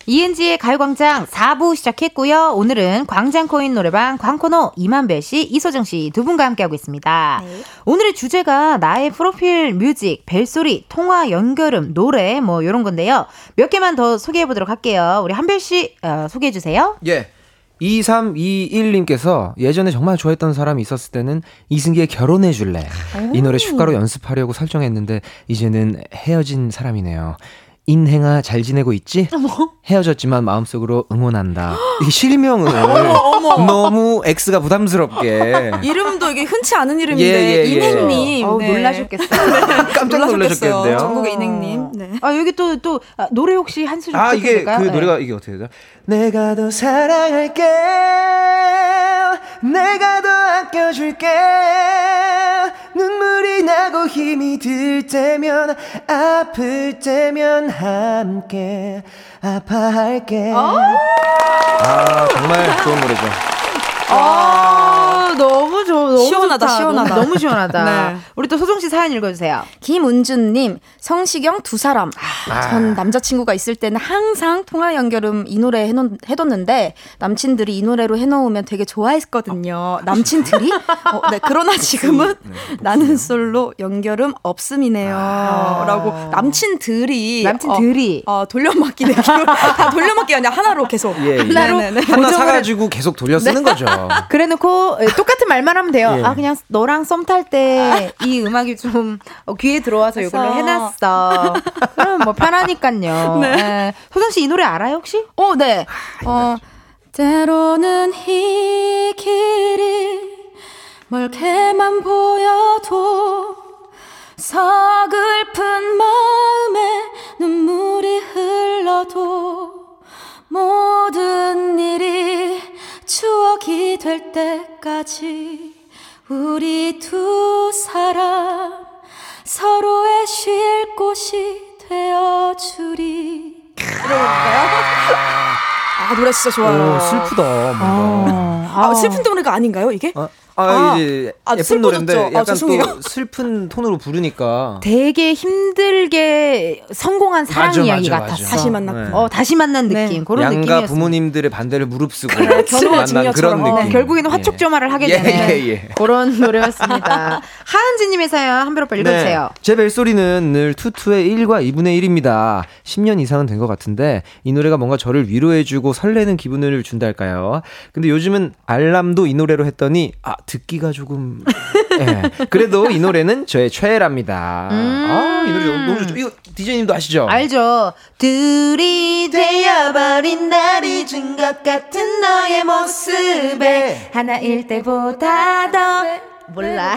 이은지의 가요광장 사 부 시작했고요. 오늘은 광장 코인 노래방 광코노 임한별 씨, 이소정 씨 두 분과 함께하고 있습니다. 네. 오늘의 주제가 나의 프로필 뮤직, 벨소리, 통화 연결음, 노래 뭐 이런 건데요. 몇 개만 더 소개해보도록 할게요. 우리 한별 씨 어, 소개해주세요. 예. 이삼이일님께서 예전에 정말 좋아했던 사람이 있었을 때는 이승기의 결혼해줄래 이 노래 휴가로 연습하려고 설정했는데 이제는 헤어진 사람이네요. 인행아 잘 지내고 있지? 헤어졌지만 마음속으로 응원한다. 이 실명을 너무 X가 부담스럽게 이름도 이게 흔치 않은 이름인데 예, 예, 예. 인행님 어, 네. 놀라셨겠어요. 깜짝 놀라셨겠는데요. 전국의 인행님. 네. 아 여기 또 또 아, 노래 혹시 한 소절 아 이게 될까요? 그 노래가 네. 이게 어떻게 되죠? 내가 더 사랑할게 내가 더 아껴줄게 눈물이 나고 힘이 들 때면 아플 때면 함께 아파할게. 아 정말 좋은 노래죠. 아 너무 좋아 너무 시원하다 좋다. 시원하다 너무 시원하다. 네. 우리 또 소정 씨 사연 읽어주세요. 김은준님 성시경 두 사람. 아. 전 남자친구가 있을 때는 항상 통화 연결음 이 노래 해놓, 해뒀는데 남친들이 이 노래로 해놓으면 되게 좋아했거든요. 남친들이? 어, 네 그러나 지금은 네, 나는 솔로 연결음 없음이네요. 아. 라고 남친들이 남친들이 어, 어, 돌려막기 느낌으로 다 돌려막기 아니라 하나로 계속 예, 예. 하나로 네, 네, 네. 하나 사가지고 계속 돌려 쓰는 네. 거죠. 그래놓고 똑같은 말만 하면 돼요. 예. 아 그냥 너랑 썸 탈 때 이 음악이 좀 귀에 들어와서 이걸로 해놨어. 그럼 뭐 편하니까요. 네. 소정 씨 이 노래 알아요 혹시? 어, 네. 아, 어, 때로는 이 길이 멀게만 보여도 서글픈 마음에 눈물이 흘러도 모든 일이 추억이 될 때까지 우리 두 사람 서로의 쉴 곳이 되어주리. 아 노래 진짜 좋아요. 오, 슬프다. 뭔가. 아, 아 슬픈 노래가 아닌가요 이게? 어? 아, 아, 이제 아, 예쁜 슬퍼졌죠. 노래인데 약간 아, 또 슬픈 톤으로 부르니까 되게 힘들게 성공한 사랑 맞아, 이야기 맞아, 같았어. 맞아. 다시 만났고, 네. 어, 다시 만난 느낌 네. 그런 느낌이었어. 양가 부모님들의 반대를 무릅쓰고 결혼 만난 그런 느낌. 네. 결국에는 화촉점화를 하게 되는 예, 예, 예. 그런 노래였습니다. 하은지님의 사연 한별 오빠 읽어주세요. 네. 제 벨소리는 늘 투투의 일과 이분의 일입니다. 십 년 이상은 된 것 같은데 이 노래가 뭔가 저를 위로해주고 설레는 기분을 준달까요? 근데 요즘은 알람도 이 노래로 했더니 아 듣기가 조금 네. 그래도 이 노래는 저의 최애랍니다. 음~ 아, 이 노래 너무 좋죠. 이거 디제이님도 아시죠? 알죠. 둘이 되어버린 날이 준 것 같은 너의 모습에 하나일 때보다 더 몰라.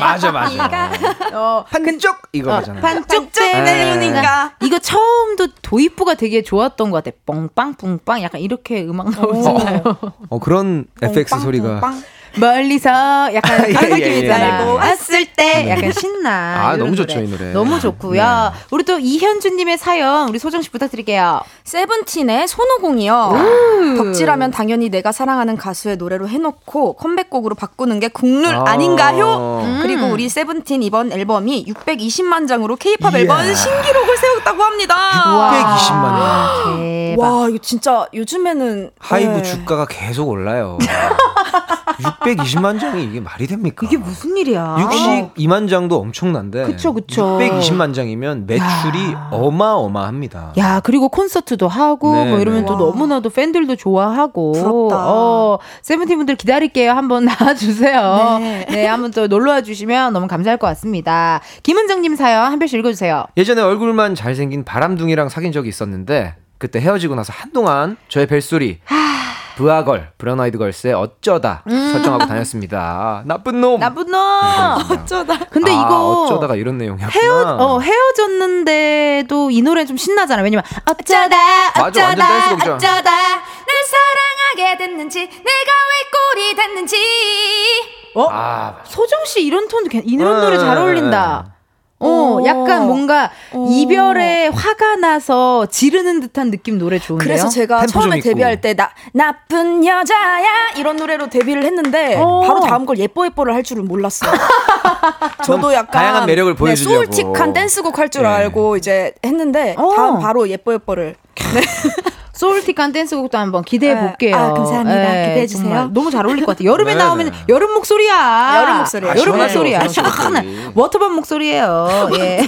맞아 맞아. 어, 반쪽 이거 맞잖아. 어, 반쪽 때문인가. 이거 처음도 도입부가 되게 좋았던 것 같아. 뻥빵뿡빵 약간 이렇게 음악 나오잖아요. 어 그런 에프엑스 소리가. 멀리서 약간 가사 기미 알고 왔을 때 약간 신나. 아 너무 노래. 좋죠 이 노래. 너무 좋고요. 네. 우리 또 이현주님의 사연 우리 소정 씨 부탁드릴게요. 세븐틴의 손오공이요. 오. 덕질하면 당연히 내가 사랑하는 가수의 노래로 해놓고 컴백곡으로 바꾸는 게 국룰 아. 아닌가요? 음. 그리고 우리 세븐틴 이번 앨범이 육백이십만 장으로 케이팝 yeah. 앨범 신기록을 세웠다고 합니다. 육백이십만 장. 대박. 와 이거 진짜 요즘에는 하이브 네. 주가가 계속 올라요. 육백이십만 장이 이게 말이 됩니까? 이게 무슨 일이야? 육십이만 장도 엄청난데. 그쵸, 그쵸. 육백이십만 장이면 매출이 야. 어마어마합니다. 야, 그리고 콘서트도 하고, 네, 뭐 이러면 네. 또 와. 너무나도 팬들도 좋아하고. 부럽다. 어, 세븐틴 분들 기다릴게요. 한번 나와주세요. 네. 네, 한번 또 놀러와 주시면 너무 감사할 것 같습니다. 김은정님 사연 한 별씩 읽어주세요. 예전에 얼굴만 잘생긴 바람둥이랑 사귄 적이 있었는데, 그때 헤어지고 나서 한동안 저의 벨소리. 브아걸, 브라운 아이드 걸스의 어쩌다 음. 설정하고 다녔습니다. 나쁜 놈. 나쁜 놈. 어쩌다. 근데 아, 이거 어쩌다가 이런 내용이었구나. 헤어, 어, 헤어졌는데도 이 노래는 좀 신나잖아. 왜냐면 어쩌다 어쩌다 맞아, 어쩌다 날 사랑하게 됐는지 내가 왜 꼴이 됐는지. 어? 아, 소정 씨 이런 톤도 괜, 이런 음. 노래 잘 어울린다. 어, 약간 뭔가 오. 이별에 화가 나서 지르는 듯한 느낌 노래 좋은데요? 그래서 제가 처음에 데뷔할 때 나, 나쁜 여자야 이런 노래로 데뷔를 했는데 오. 바로 다음 걸 예뻐 예뻐를 할 줄은 몰랐어요. 저도 약간 다양한 매력을 보여주려고 네, 솔직한 댄스곡 할 줄 네. 알고 이제 했는데 오. 다음 바로 예뻐 예뻐를 네. 소울틱한 댄스곡도 한번 기대해 볼게요. 네. 아, 감사합니다. 네, 기대해 주세요. 너무 잘 어울릴 것 같아요. 여름에 네, 나오면 네. 여름 목소리야. 여름 목소리야. 아, 여름 목소리야. 시원한 워터밤 목소리예요. 예.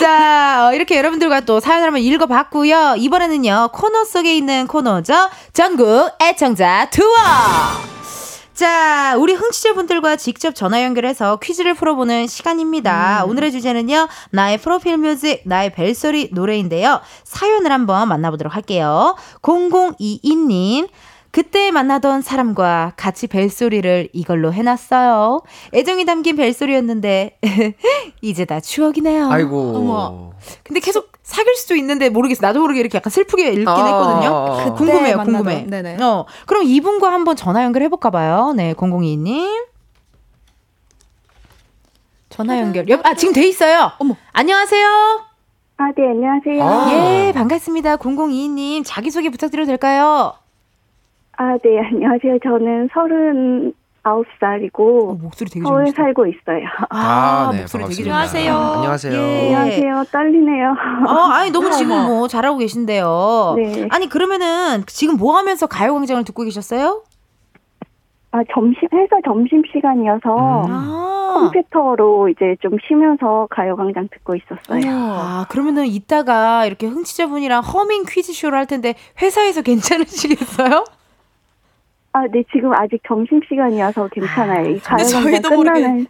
자, 이렇게 여러분들과 또 사연을 한번 읽어봤고요. 이번에는요 코너 속에 있는 코너죠. 전국 애청자 투어. 자, 우리 흥취자분들과 직접 전화 연결해서 퀴즈를 풀어보는 시간입니다. 음. 오늘의 주제는요. 나의 프로필 뮤직, 나의 벨소리 노래인데요. 사연을 한번 만나보도록 할게요. 공공이이 님. 그때 만나던 사람과 같이 벨소리를 이걸로 해놨어요. 애정이 담긴 벨소리였는데 이제 다 추억이네요. 아이고. 어머. 근데 계속 사귈 수도 있는데 모르겠어. 나도 모르게 이렇게 약간 슬프게 읽긴 아~ 했거든요. 궁금해요. 궁금해. 네네. 어, 그럼 이분과 한번 전화 연결해볼까 봐요. 네, 공공이이 님. 전화 연결. 옆, 아, 지금 돼 있어요. 어머. 안녕하세요. 아, 네, 안녕하세요. 아~ 예, 반갑습니다. 공공이이 님. 자기소개 부탁드려도 될까요? 아, 네, 안녕하세요. 저는 서른아홉 살이고, 목소리 되게 서울 살고 있어요. 아, 아 네, 목소리 되게 안녕하세요. 아, 안녕하세요. 예. 안녕하세요. 떨리네요. 아, 아니, 너무 지금 뭐 잘하고 계신데요. 네. 아니, 그러면은 지금 뭐 하면서 가요광장을 듣고 계셨어요? 아, 점심, 회사 점심시간이어서 아. 컴퓨터로 이제 좀 쉬면서 가요광장 듣고 있었어요. 아, 그러면은 이따가 이렇게 흥취자분이랑 허밍 퀴즈쇼를 할 텐데 회사에서 괜찮으시겠어요? 아, 네, 지금 아직 점심시간이어서 괜찮아요. 이 가요광장 끝나는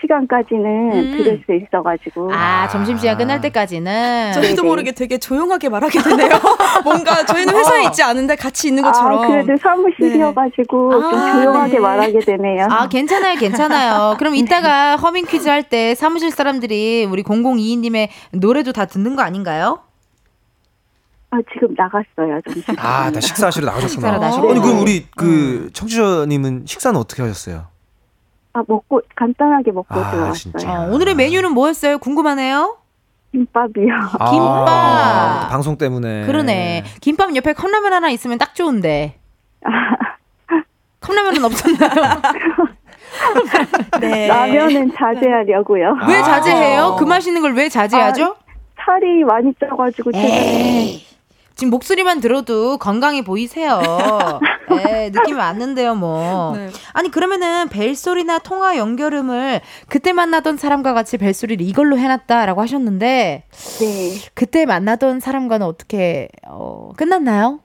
시간까지는 음. 들을 수 있어가지고. 아, 점심시간 끝날 때까지는. 저희도 네네. 모르게 되게 조용하게 말하게 되네요. 뭔가 저희는 회사에 어. 있지 않은데 같이 있는 것처럼. 아, 그래도 사무실이어가지고 네. 좀 아, 조용하게 네. 말하게 되네요. 아, 괜찮아요, 괜찮아요. 그럼 이따가 허밍 퀴즈 할 때 사무실 사람들이 우리 공공이이 님의 노래도 다 듣는 거 아닌가요? 아, 지금 나갔어요. 점심. 아, 나 식사하시러 나가셨구나. 나가셨구나. 아니, 그럼 우리 그 청취자님은 식사는 어떻게 하셨어요? 아, 먹고 간단하게 먹고 아, 들어왔어요. 아, 오늘의 메뉴는 뭐였어요? 궁금하네요. 김밥이요. 아, 김밥. 아, 방송 때문에. 그러네. 김밥 옆에 컵라면 하나 있으면 딱 좋은데. 컵라면은 없었나요? 네. 라면은 자제하려고요. 왜 자제해요? 그 맛있는 걸 왜 자제하죠? 아, 살이 많이 쪄가지고 지금. 지금 목소리만 들어도 건강해 보이세요. 네, 느낌이 왔는데요, 뭐. 네. 아니, 그러면은 벨소리나 통화 연결음을 그때 만나던 사람과 같이 벨소리를 이걸로 해놨다라고 하셨는데, 네. 그때 만나던 사람과는 어떻게, 어, 끝났나요?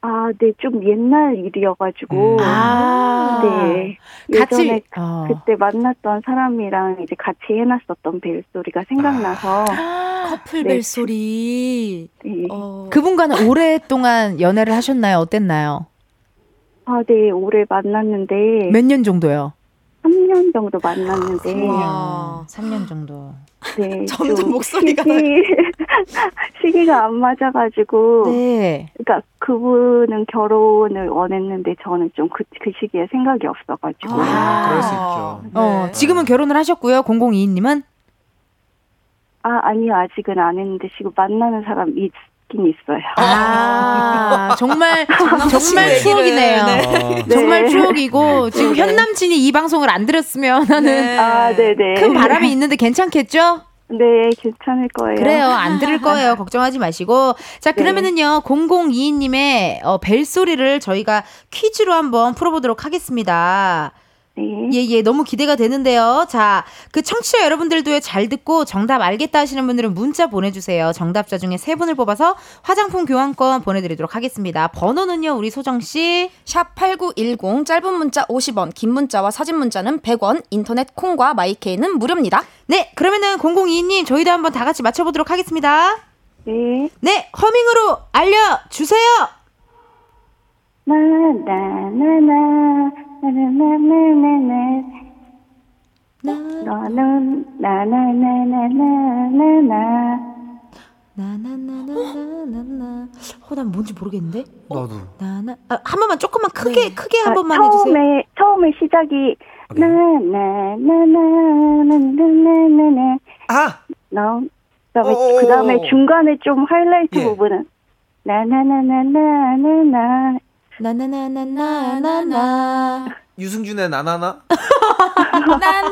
아, 네, 좀 옛날 일이어가지고. 아, 네. 예전에 같이, 어. 그때 만났던 사람이랑 이제 같이 해놨었던 벨소리가 생각나서. 아, 커플 네. 벨소리. 네. 어. 그분과는 오랫동안 연애를 하셨나요? 어땠나요? 아, 네, 오래 만났는데. 몇 년 정도요? 삼 년 정도 만났는데. 와, 삼 년 정도. 네. 점점 목소리가. 시기, 시기가 안 맞아가지고. 네. 그러니까 그분은 결혼을 원했는데 저는 좀 그, 그 시기에 생각이 없어가지고. 아, 그럴 수 있죠. 네. 어, 지금은 결혼을 하셨고요. 공공이이 님은? 아, 아니요. 아직은 안 했는데 지금 만나는 사람 있 있어요. 아, 정말 정말 추억이네요. 네. 정말 추억이고 지금 현 남친이 이 방송을 안 들었으면 하는 아, 네네. 큰 바람이 있는데 괜찮겠죠? 네, 괜찮을 거예요. 그래요, 안 들을 거예요. 걱정하지 마시고. 자, 그러면은요, 네. 공공이이 님의 어, 벨소리를 저희가 퀴즈로 한번 풀어보도록 하겠습니다. 네. 예, 예, 너무 기대가 되는데요. 자, 그 청취자 여러분들도 잘 듣고 정답 알겠다 하시는 분들은 문자 보내주세요. 정답자 중에 세 분을 뽑아서 화장품 교환권 보내드리도록 하겠습니다. 번호는요, 우리 소정씨. 샵 팔구일공, 짧은 문자 오십 원, 긴 문자와 사진 문자는 백 원, 인터넷 콩과 마이케이는 무료입니다. 네, 그러면은 공공이이 님, 저희도 한번 다 같이 맞춰보도록 하겠습니다. 네. 네, 허밍으로 알려주세요! 나나나나 나나나나나 너는 나나나나나나 나나나나나나. 어, 난 뭔지 모르겠는데. 나도. 나나. 아, 한 번만 조금만 크게 네. 크게 한 아, 번만 처음에, 해주세요. 처음에 처음에 시작이 나나나나나나나나. 아. 나. 그 다음에 중간에 좀 하이라이트 예. 부분은 나나나나나나나. 나나나나나나나. 유승준의 나나나.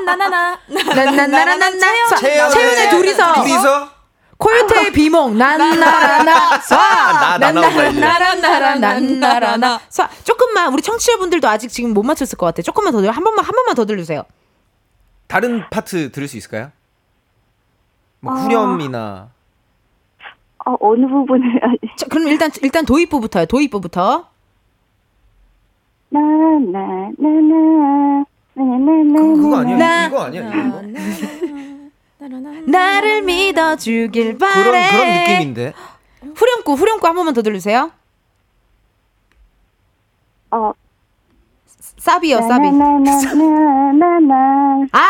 나나나나. 나나나나나. 채윤의 둘이서. 둘이서. 콜트의 비몽 난나라나 쏴 난나라나라나라나 쏴. 조금만 우리 청취자분들도 아직 지금 못 맞췄을 것 같아. 조금만 더 들려. 한 번만 한 번만 더 들려주세요. 다른 파트 들을 수 있을까요? 뭐 어... 후렴이나 어, 어느 부분을 자, 그럼 일단 일단 도입부부터요. 도입부부터 나나나나 그거 아니야? 이거 아니야? 이거? 나를 믿어주길 바래. 그런, 그런 느낌인데. 후렴구 후렴구 한 번만 더 들으세요. 어 사비요 사비. 아!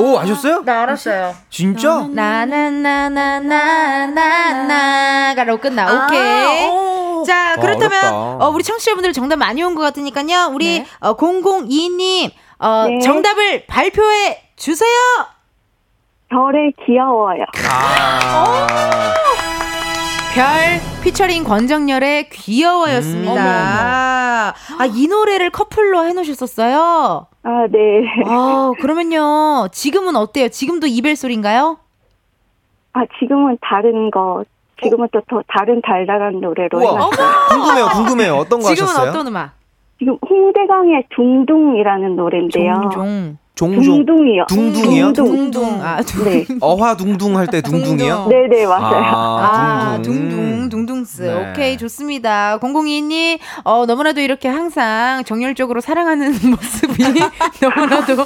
오 아셨어요? 나 알았어요. 진짜? 나나나나나나가로 끝나. 오케이. 자 그렇다면 어, 우리 청취자분들 정답 많이 온 것 같으니까요. 우리 네. 어, 공공이 님 어, 네. 정답을 발표해 주세요. 별의 귀여워요. 아~ 별 피처링 권정열의 귀여워였습니다. 음. 아, 이 노래를 커플로 해놓으셨었어요? 아, 네. 아, 그러면요. 지금은 어때요? 지금도 이별 소리인가요? 아, 지금은 다른 거. 지금은 또 더 다른 달달한 노래로 해놨어요. 궁금해요, 궁금해요. 어떤 거 지금은 하셨어요? 지금은 어떤 음악? 지금 홍대강의 둥둥이라는 노래인데요. 종종. 종종. 둥둥이요. 둥둥이요? 둥둥. 둥둥. 아, 둥. 네. 어화둥둥 할 때 둥둥이요? 네네, 맞아요. 아, 아 둥둥. 둥둥, 둥둥스. 네. 오케이, 좋습니다. 공공이 님, 어, 너무나도 이렇게 항상 정열적으로 사랑하는 모습이 너무나도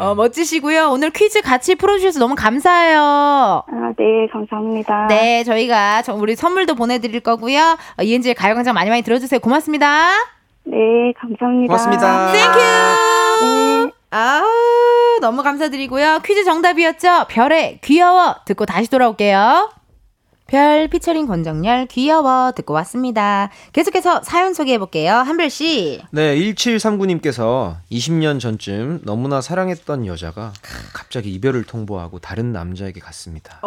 어, 멋지시고요. 오늘 퀴즈 같이 풀어주셔서 너무 감사해요. 아, 네, 감사합니다. 네, 저희가 저, 우리 선물도 보내드릴 거고요. 어, 이은지의 가요광장 많이 많이 들어주세요. 고맙습니다. 네, 감사합니다. 고맙습니다. 땡큐! 네. 아우, 너무 감사드리고요. 퀴즈 정답이었죠? 별의 귀여워 듣고 다시 돌아올게요. 별 피처링 권정열 귀여워 듣고 왔습니다. 계속해서 사연 소개해볼게요. 한별씨. 네, 일칠삼구 님께서 이십 년 전쯤 너무나 사랑했던 여자가 갑자기 이별을 통보하고 다른 남자에게 갔습니다.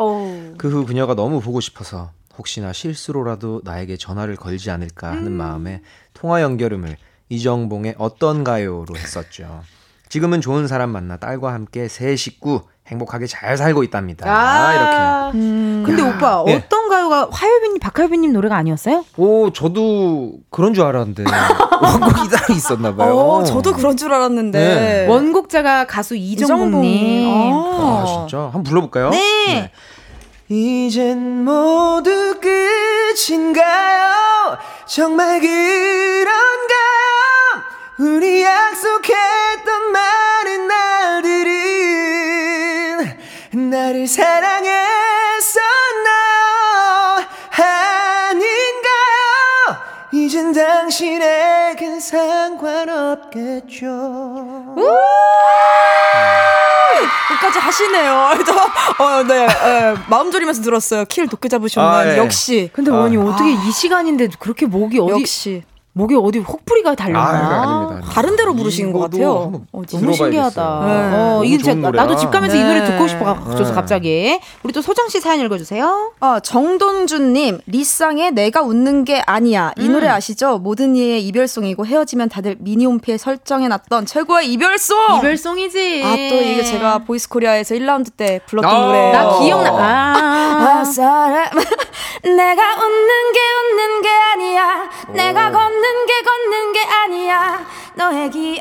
그 후 그녀가 너무 보고 싶어서 혹시나 실수로라도 나에게 전화를 걸지 않을까 하는 음. 마음에 통화 연결음을 이정봉의 어떤가요로 했었죠. 지금은 좋은 사람 만나 딸과 함께 세 식구 행복하게 잘 살고 있답니다. 아, 이렇게. 음. 근데 야. 오빠 네. 어떤 가요가 화요비님, 박하요비님 노래가 아니었어요? 오, 저도 그런 줄 알았는데 원곡이 따로 있었나 봐요. 어, 저도 그런 줄 알았는데 네. 원곡자가 가수 이정봉님. 아, 진짜? 한번 불러볼까요? 네. 네. 이젠 모두 끝인가요? 정말 그런가요? 우리 약속했던 많은 날들은 나를 사랑했었나요? 아닌가요? 이젠 당신에겐 상관없겠죠. 끝까지 하시네요. 어, 네, 에, 마음 졸이면서 들었어요. 키를 높게 잡으셨나요? 아, 네. 역시. 근데 뭐니 아, 어떻게 아. 이 시간인데 그렇게 목이 어디? 역시. 목에 어디 혹부리가 달렸나? 아, 다른 데로 부르신 것 같아요. 어, 너무 신기하다. 네. 어, 이게 진짜 나도 집 가면서 네. 이 노래 듣고 싶어서 네. 갑자기. 우리 또 소정 씨 사연 읽어주세요. 아, 정돈준님, 리쌍의 내가 웃는 게 아니야. 이 음. 노래 아시죠? 모든 이의 이별송이고 헤어지면 다들 미니홈피에 설정해놨던 최고의 이별송. 이별송이지. 아, 또 이게 제가 보이스코리아에서 일 라운드 때 불렀던 아~ 노래. 나 기억나. 아, 아 사람. 내가 웃는 게 웃는 게 아니야. 오. 내가 걷는 게 걷는 게 아니야. 너의 기억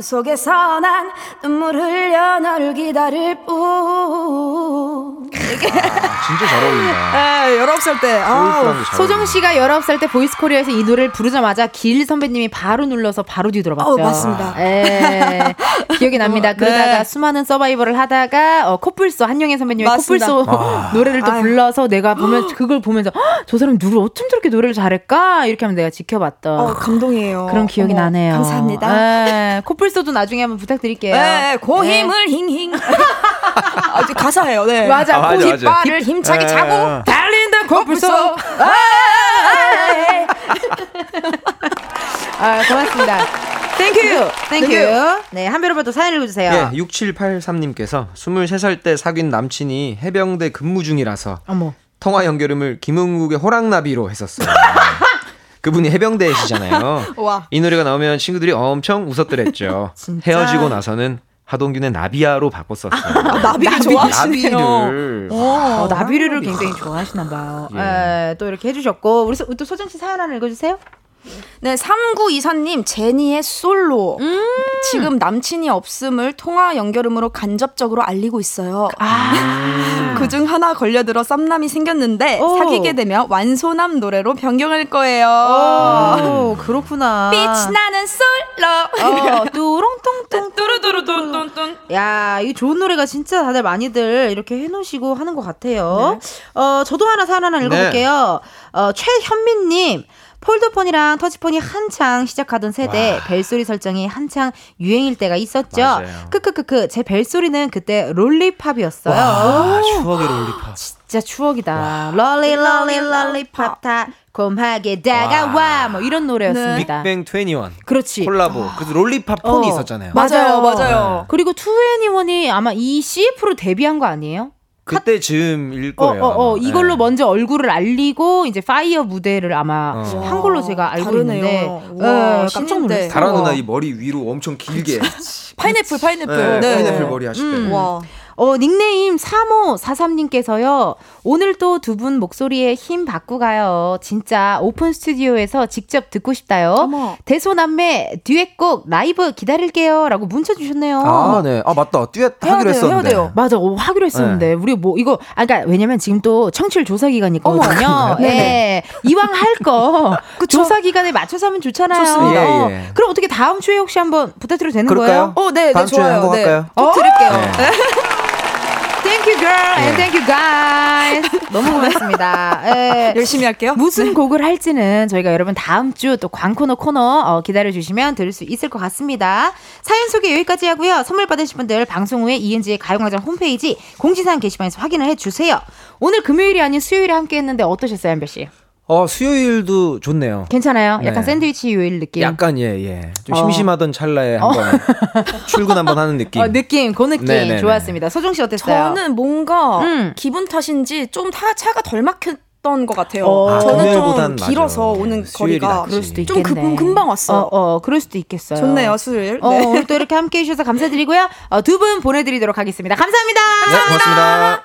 속에서 난 눈물 흘려 너를 기다릴 뿐. 아, 진짜 잘 어울린다. 네, 열아홉 살 때. 아, 소정씨가 열아홉 살 때 보이스코리아에서 이 노래를 부르자마자 길 선배님이 바로 눌러서 바로 뒤돌아봤죠. 어, 맞습니다. 예. 기억이 납니다. 그러다가 네. 수많은 서바이벌을 하다가 어, 코뿔소 한영애 선배님의 맞습니다. 코뿔소 아. 노래를 또 아유. 불러서 내가 보면 그걸 보면서 저 사람 누구 어쩜 저렇게 노래를 잘할까 이렇게 하면 내가 지켜봤던 어, 감동이에요. 그런 기억이 어머, 나네요. 감사합니다. 예. 코뿔소도 나중에 한번 부탁드릴게요. 예. 고힘을 예. 힝힝 아, 가사예요. 네. 맞아. 아, 맞아, 맞아. 뒷발을 힘차게 차고 달린다 코뿔소. 아, 고맙습니다. 땡큐. 땡큐. 네, 한별 오빠도 사연 읽어주세요. 네, 육칠팔삼님께서 스물세 살 때 사귄 남친이 해병대 근무 중이라서 어머. 통화 연결음을 김은국의 호랑나비로 했었어요. 그분이 해병대시잖아요. 이 노래가 나오면 친구들이 엄청 웃었더랬죠. 헤어지고 나서는 하동균의 나비야로 바꿨었어요. 아, 나비를 나비, 좋아하시네요. 나비를, 오, 와, 나비를 아, 굉장히 좋아하시나봐요. 예. 예, 또 이렇게 해주셨고 우리 또 소정 씨 사연 하나 읽어주세요. 네, 삼구이사님 제니의 솔로. 음~ 지금 남친이 없음을 통화 연결음으로 간접적으로 알리고 있어요. 아~ 그중 하나 걸려들어 썸남이 생겼는데 사귀게 되면 완소남 노래로 변경할 거예요. 오~ 오~ 그렇구나. 빛 나는 솔로. 어, 뚜렁뚱뚱 뚜루뚜루뚱뚱. 야, 이 좋은 노래가 진짜 다들 많이들 이렇게 해놓으시고 하는 것 같아요. 네. 어, 저도 하나 사연 하나 읽어볼게요. 네. 어, 최현민님. 폴더폰이랑 터치폰이 한창 시작하던 세대 와. 벨소리 설정이 한창 유행일 때가 있었죠. 크크크크 제 벨소리는 그때 롤리팝이었어요. 와, 추억의 롤리팝. 진짜 추억이다. 롤리 롤리 롤리팝 다 곰하게 다가와 뭐 이런 노래였습니다. 네. 빅뱅 투애니원 그렇지 콜라보. 그래서 롤리팝 폰이 어. 있었잖아요. 맞아요, 맞아요. 맞아요. 그리고 투애니원이 아마 이 씨에프로 데뷔한 거 아니에요? 그때쯤일 거예요. 어, 어, 어. 이걸로 네. 먼저 얼굴을 알리고 이제 파이어 무대를 아마 어. 한 걸로 제가 알고 다르네요. 있는데 와, 네, 깜짝 놀랐어요. 다라 누나 이 머리 위로 엄청 길게 그치. 파인애플 파인애플 네, 네. 파인애플 머리 하실 때 음. 와. 어, 닉네임 삼오사삼님께서요. 오늘 또 두 분 목소리에 힘 받고 가요. 진짜 오픈 스튜디오에서 직접 듣고 싶다요. 어머. 대소남매 듀엣곡 라이브 기다릴게요. 라고 문자 주셨네요. 아, 네. 아, 맞다. 듀엣 하기로 돼요, 했었는데. 맞아. 오, 하기로 했었는데. 네. 우리 뭐 이거 아 그러니까 왜냐면 지금 또 청취율 조사 기간이거든요. 네. 네. 이왕 할 거 조사 기간에 맞춰서 하면 좋잖아요. 좋습니다. 예, 예. 어, 그럼 어떻게 다음 주에 혹시 한번 부탁드려도 되는 그럴까요? 거예요? 어, 네, 다음 네, 주에 한번 네. 할까요? 꼭 드릴게요. 네. Thank you, girl, and thank you, guys. 너무 고맙습니다. 예. 열심히 할게요. 무슨 곡을 할지는 저희가 여러분 다음 주 또 광코너 코너 어, 기다려주시면 들을 수 있을 것 같습니다. 사연 소개 여기까지 하고요. 선물 받으실 분들 방송 후에 이은지의 가요광장 홈페이지 공지사항 게시판에서 확인을 해주세요. 오늘 금요일이 아닌 수요일에 함께했는데 어떠셨어요, 한별 씨? 어, 수요일도 좋네요. 괜찮아요? 약간 네. 샌드위치 요일 느낌? 약간 예예 예. 좀 심심하던 어. 찰나에 한번 어. 출근 한번 하는 느낌. 어, 느낌 그 느낌 네네네. 좋았습니다. 소정씨 어땠어요? 저는 뭔가 음. 기분 탓인지 좀 타, 차가 덜 막혔던 것 같아요. 어. 아, 저는 좀 길어서 맞아. 오는 거리가 그럴 수도 있겠네. 좀 금, 금방 왔어요. 어, 어, 그럴 수도 있겠어요. 좋네요 수요일. 어, 네. 오늘 또 이렇게 함께해 주셔서 감사드리고요. 어, 두 분 보내드리도록 하겠습니다. 감사합니다. 감사합니다. 네, 고맙습니다.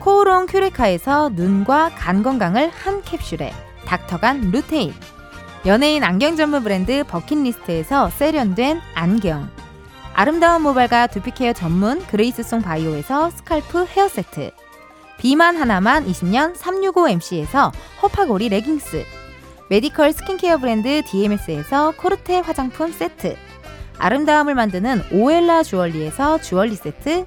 코오롱 큐레카에서 눈과 간 건강을 한 캡슐에 닥터간 루테인, 연예인 안경 전문 브랜드 버킷리스트에서 세련된 안경, 아름다운 모발과 두피케어 전문 그레이스송 바이오에서 스칼프 헤어세트, 비만 하나만 이십 년 삼육오 엠씨에서 허파고리 레깅스, 메디컬 스킨케어 브랜드 디엠에스에서 코르테 화장품 세트, 아름다움을 만드는 오엘라 주얼리에서 주얼리 세트,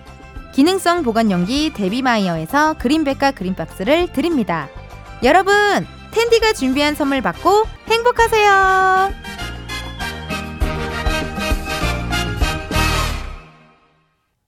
기능성 보관용기 데비마이어에서 그린백과 그린박스를 드립니다. 여러분, 텐디가 준비한 선물 받고 행복하세요.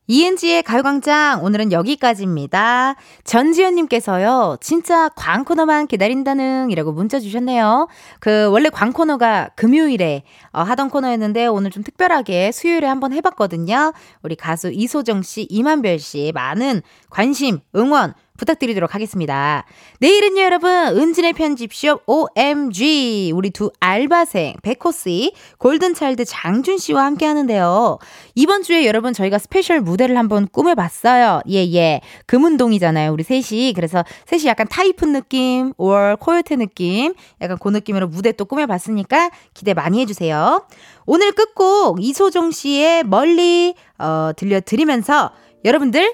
이은지의 가요광장, 오늘은 여기까지입니다. 전지현님께서요, 진짜 광코너만 기다린다는 이라고 문자 주셨네요. 그 원래 광코너가 금요일에 어, 하던 코너였는데 오늘 좀 특별하게 수요일에 한번 해봤거든요. 우리 가수 이소정씨, 임한별씨 많은 관심, 응원 부탁드리도록 하겠습니다. 내일은요, 여러분, 은진의 편집쇼 오엠지 우리 두 알바생 백호씨, 골든차일드 장준씨와 함께 하는데요, 이번 주에 여러분 저희가 스페셜 무대를 한번 꾸며봤어요. 예예, 금운동이잖아요 우리 셋이. 그래서 셋이 약간 타이푼 느낌, 월 코요테 느낌, 약간 그 느낌으로 무대 또 꾸며봤으니까 기대 많이 해주세요. 오늘 끝곡 이소정씨의 멀리 어, 들려드리면서 여러분들